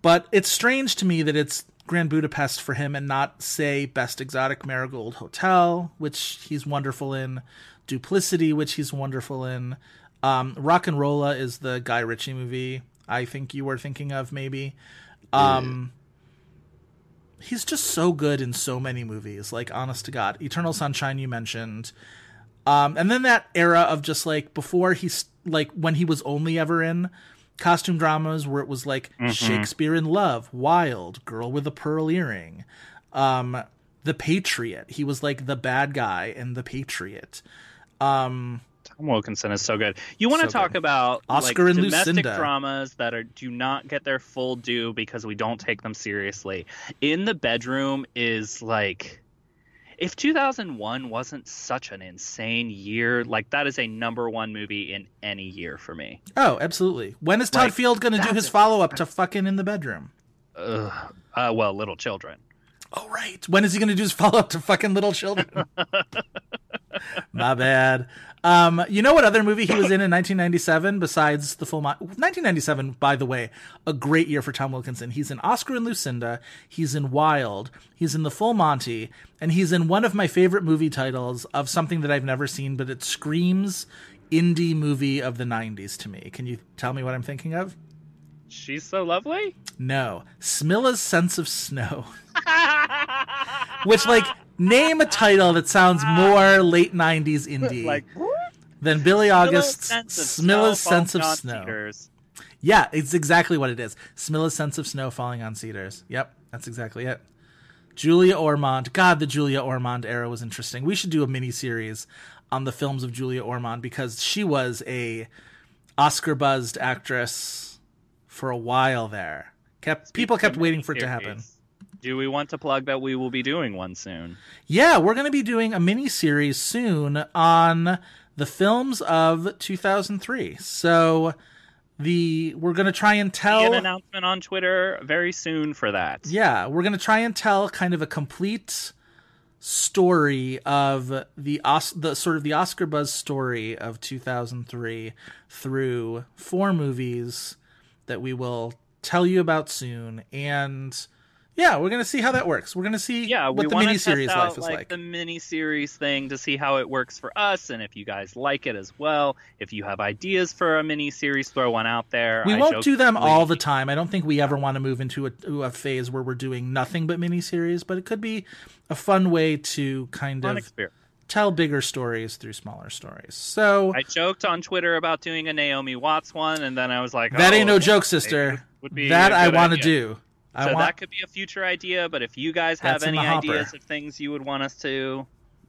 But it's strange to me that it's Grand Budapest for him and not, say, Best Exotic Marigold Hotel, which he's wonderful in, Duplicity, which he's wonderful in. Rock and Rolla is the Guy Ritchie movie I think you were thinking of, maybe. He's just so good in so many movies, like, honest to God. Eternal Sunshine you mentioned. And then that era of just, like, before he's, like, when he was only ever in costume dramas where it was like Shakespeare in Love, Wild, Girl with a Pearl Earring, The Patriot. He was like the bad guy in The Patriot. Tom Wilkinson is so good. You want to talk about Oscar and domestic Lucinda dramas that do not get their full due because we don't take them seriously. In the Bedroom is like, if 2001 wasn't such an insane year, like, that is a number one movie in any year for me. Oh, absolutely. When is Todd Field going to do his follow-up to fucking In the Bedroom? Well, Little Children. Oh, right. When is he going to do his follow-up to fucking Little Children? My bad. You know what other movie he was in 1997 besides the full... 1997, by the way, a great year for Tom Wilkinson. He's in Oscar and Lucinda. He's in Wild. He's in The Full Monty. And he's in one of my favorite movie titles of something that I've never seen, but it screams indie movie of the 90s to me. Can you tell me what I'm thinking of? She's So Lovely? No. Smilla's Sense of Snow. Which, like... Name a title that sounds more late 90s indie than Billy August's Smilla's Sense of Snow. Yeah, it's exactly what it is. Smilla's Sense of Snow Falling on Cedars. Yep, that's exactly it. Julia Ormond. God, the Julia Ormond era was interesting. We should do a mini-series on the films of Julia Ormond, because she was a Oscar-buzzed actress for a while there. People kept waiting for it to happen. Do we want to plug that we will be doing one soon? Yeah, we're going to be doing a mini-series soon on the films of 2003. So we're going to try and tell... An announcement on Twitter very soon for that. Yeah, we're going to try and tell kind of a complete story of the Oscar buzz story of 2003 through four movies that we will tell you about soon. And yeah, we're going to see how that works. We're going to see what the miniseries life is like. The miniseries thing to see how it works for us, and if you guys like it as well. If you have ideas for a miniseries, throw one out there. We won't do them all the time. I don't think we ever want to move into a phase where we're doing nothing but miniseries, but it could be a fun way to kind of tell bigger stories through smaller stories. So I joked on Twitter about doing a Naomi Watts one, and then I was like, that ain't no joke, sister. That I want to do. So that could be a future idea, but if you guys have any ideas of things you would want us to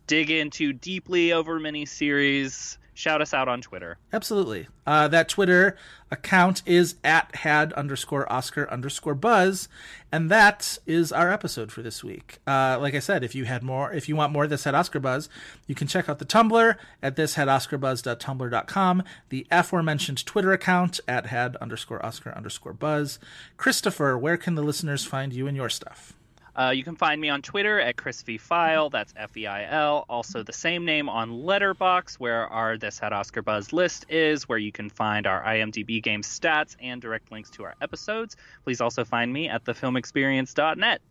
dig into deeply over miniseries, shout us out on Twitter. Absolutely. That Twitter account is @had_Oscar_buzz, and that is our episode for this week. Like I said, if you want more of This Had Oscar Buzz, you can check out the Tumblr at thishadoscarbuzz.tumblr.com, the aforementioned Twitter account @had_Oscar_buzz. Christopher, where can the listeners find you and your stuff? You can find me on Twitter at ChrisVFile, that's F-E-I-L, also the same name on Letterboxd, where our This Had Oscar Buzz list is, where you can find our IMDb game stats and direct links to our episodes. Please also find me at thefilmexperience.net.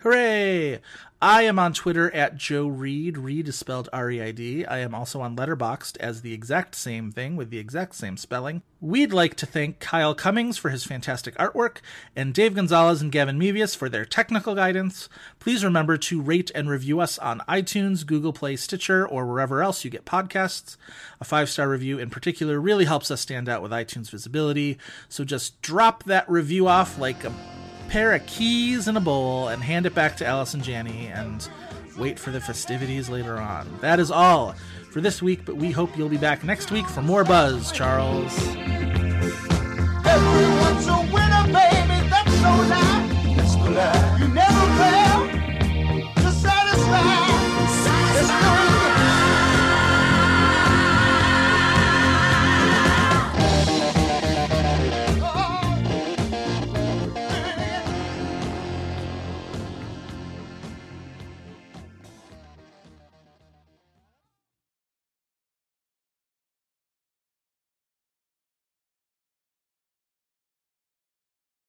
Hooray! I am on Twitter at Joe Reed. Reed is spelled R-E-I-D. I am also on Letterboxd as the exact same thing with the exact same spelling. We'd like to thank Kyle Cummings for his fantastic artwork and Dave Gonzalez and Gavin Mevius for their technical guidance. Please remember to rate and review us on iTunes, Google Play, Stitcher, or wherever else you get podcasts. A 5-star review in particular really helps us stand out with iTunes visibility, so just drop that review off like a pair of keys in a bowl and hand it back to Alice and Janney and wait for the festivities later on. That is all for this week, but we hope you'll be back next week for more Buzz, Charles.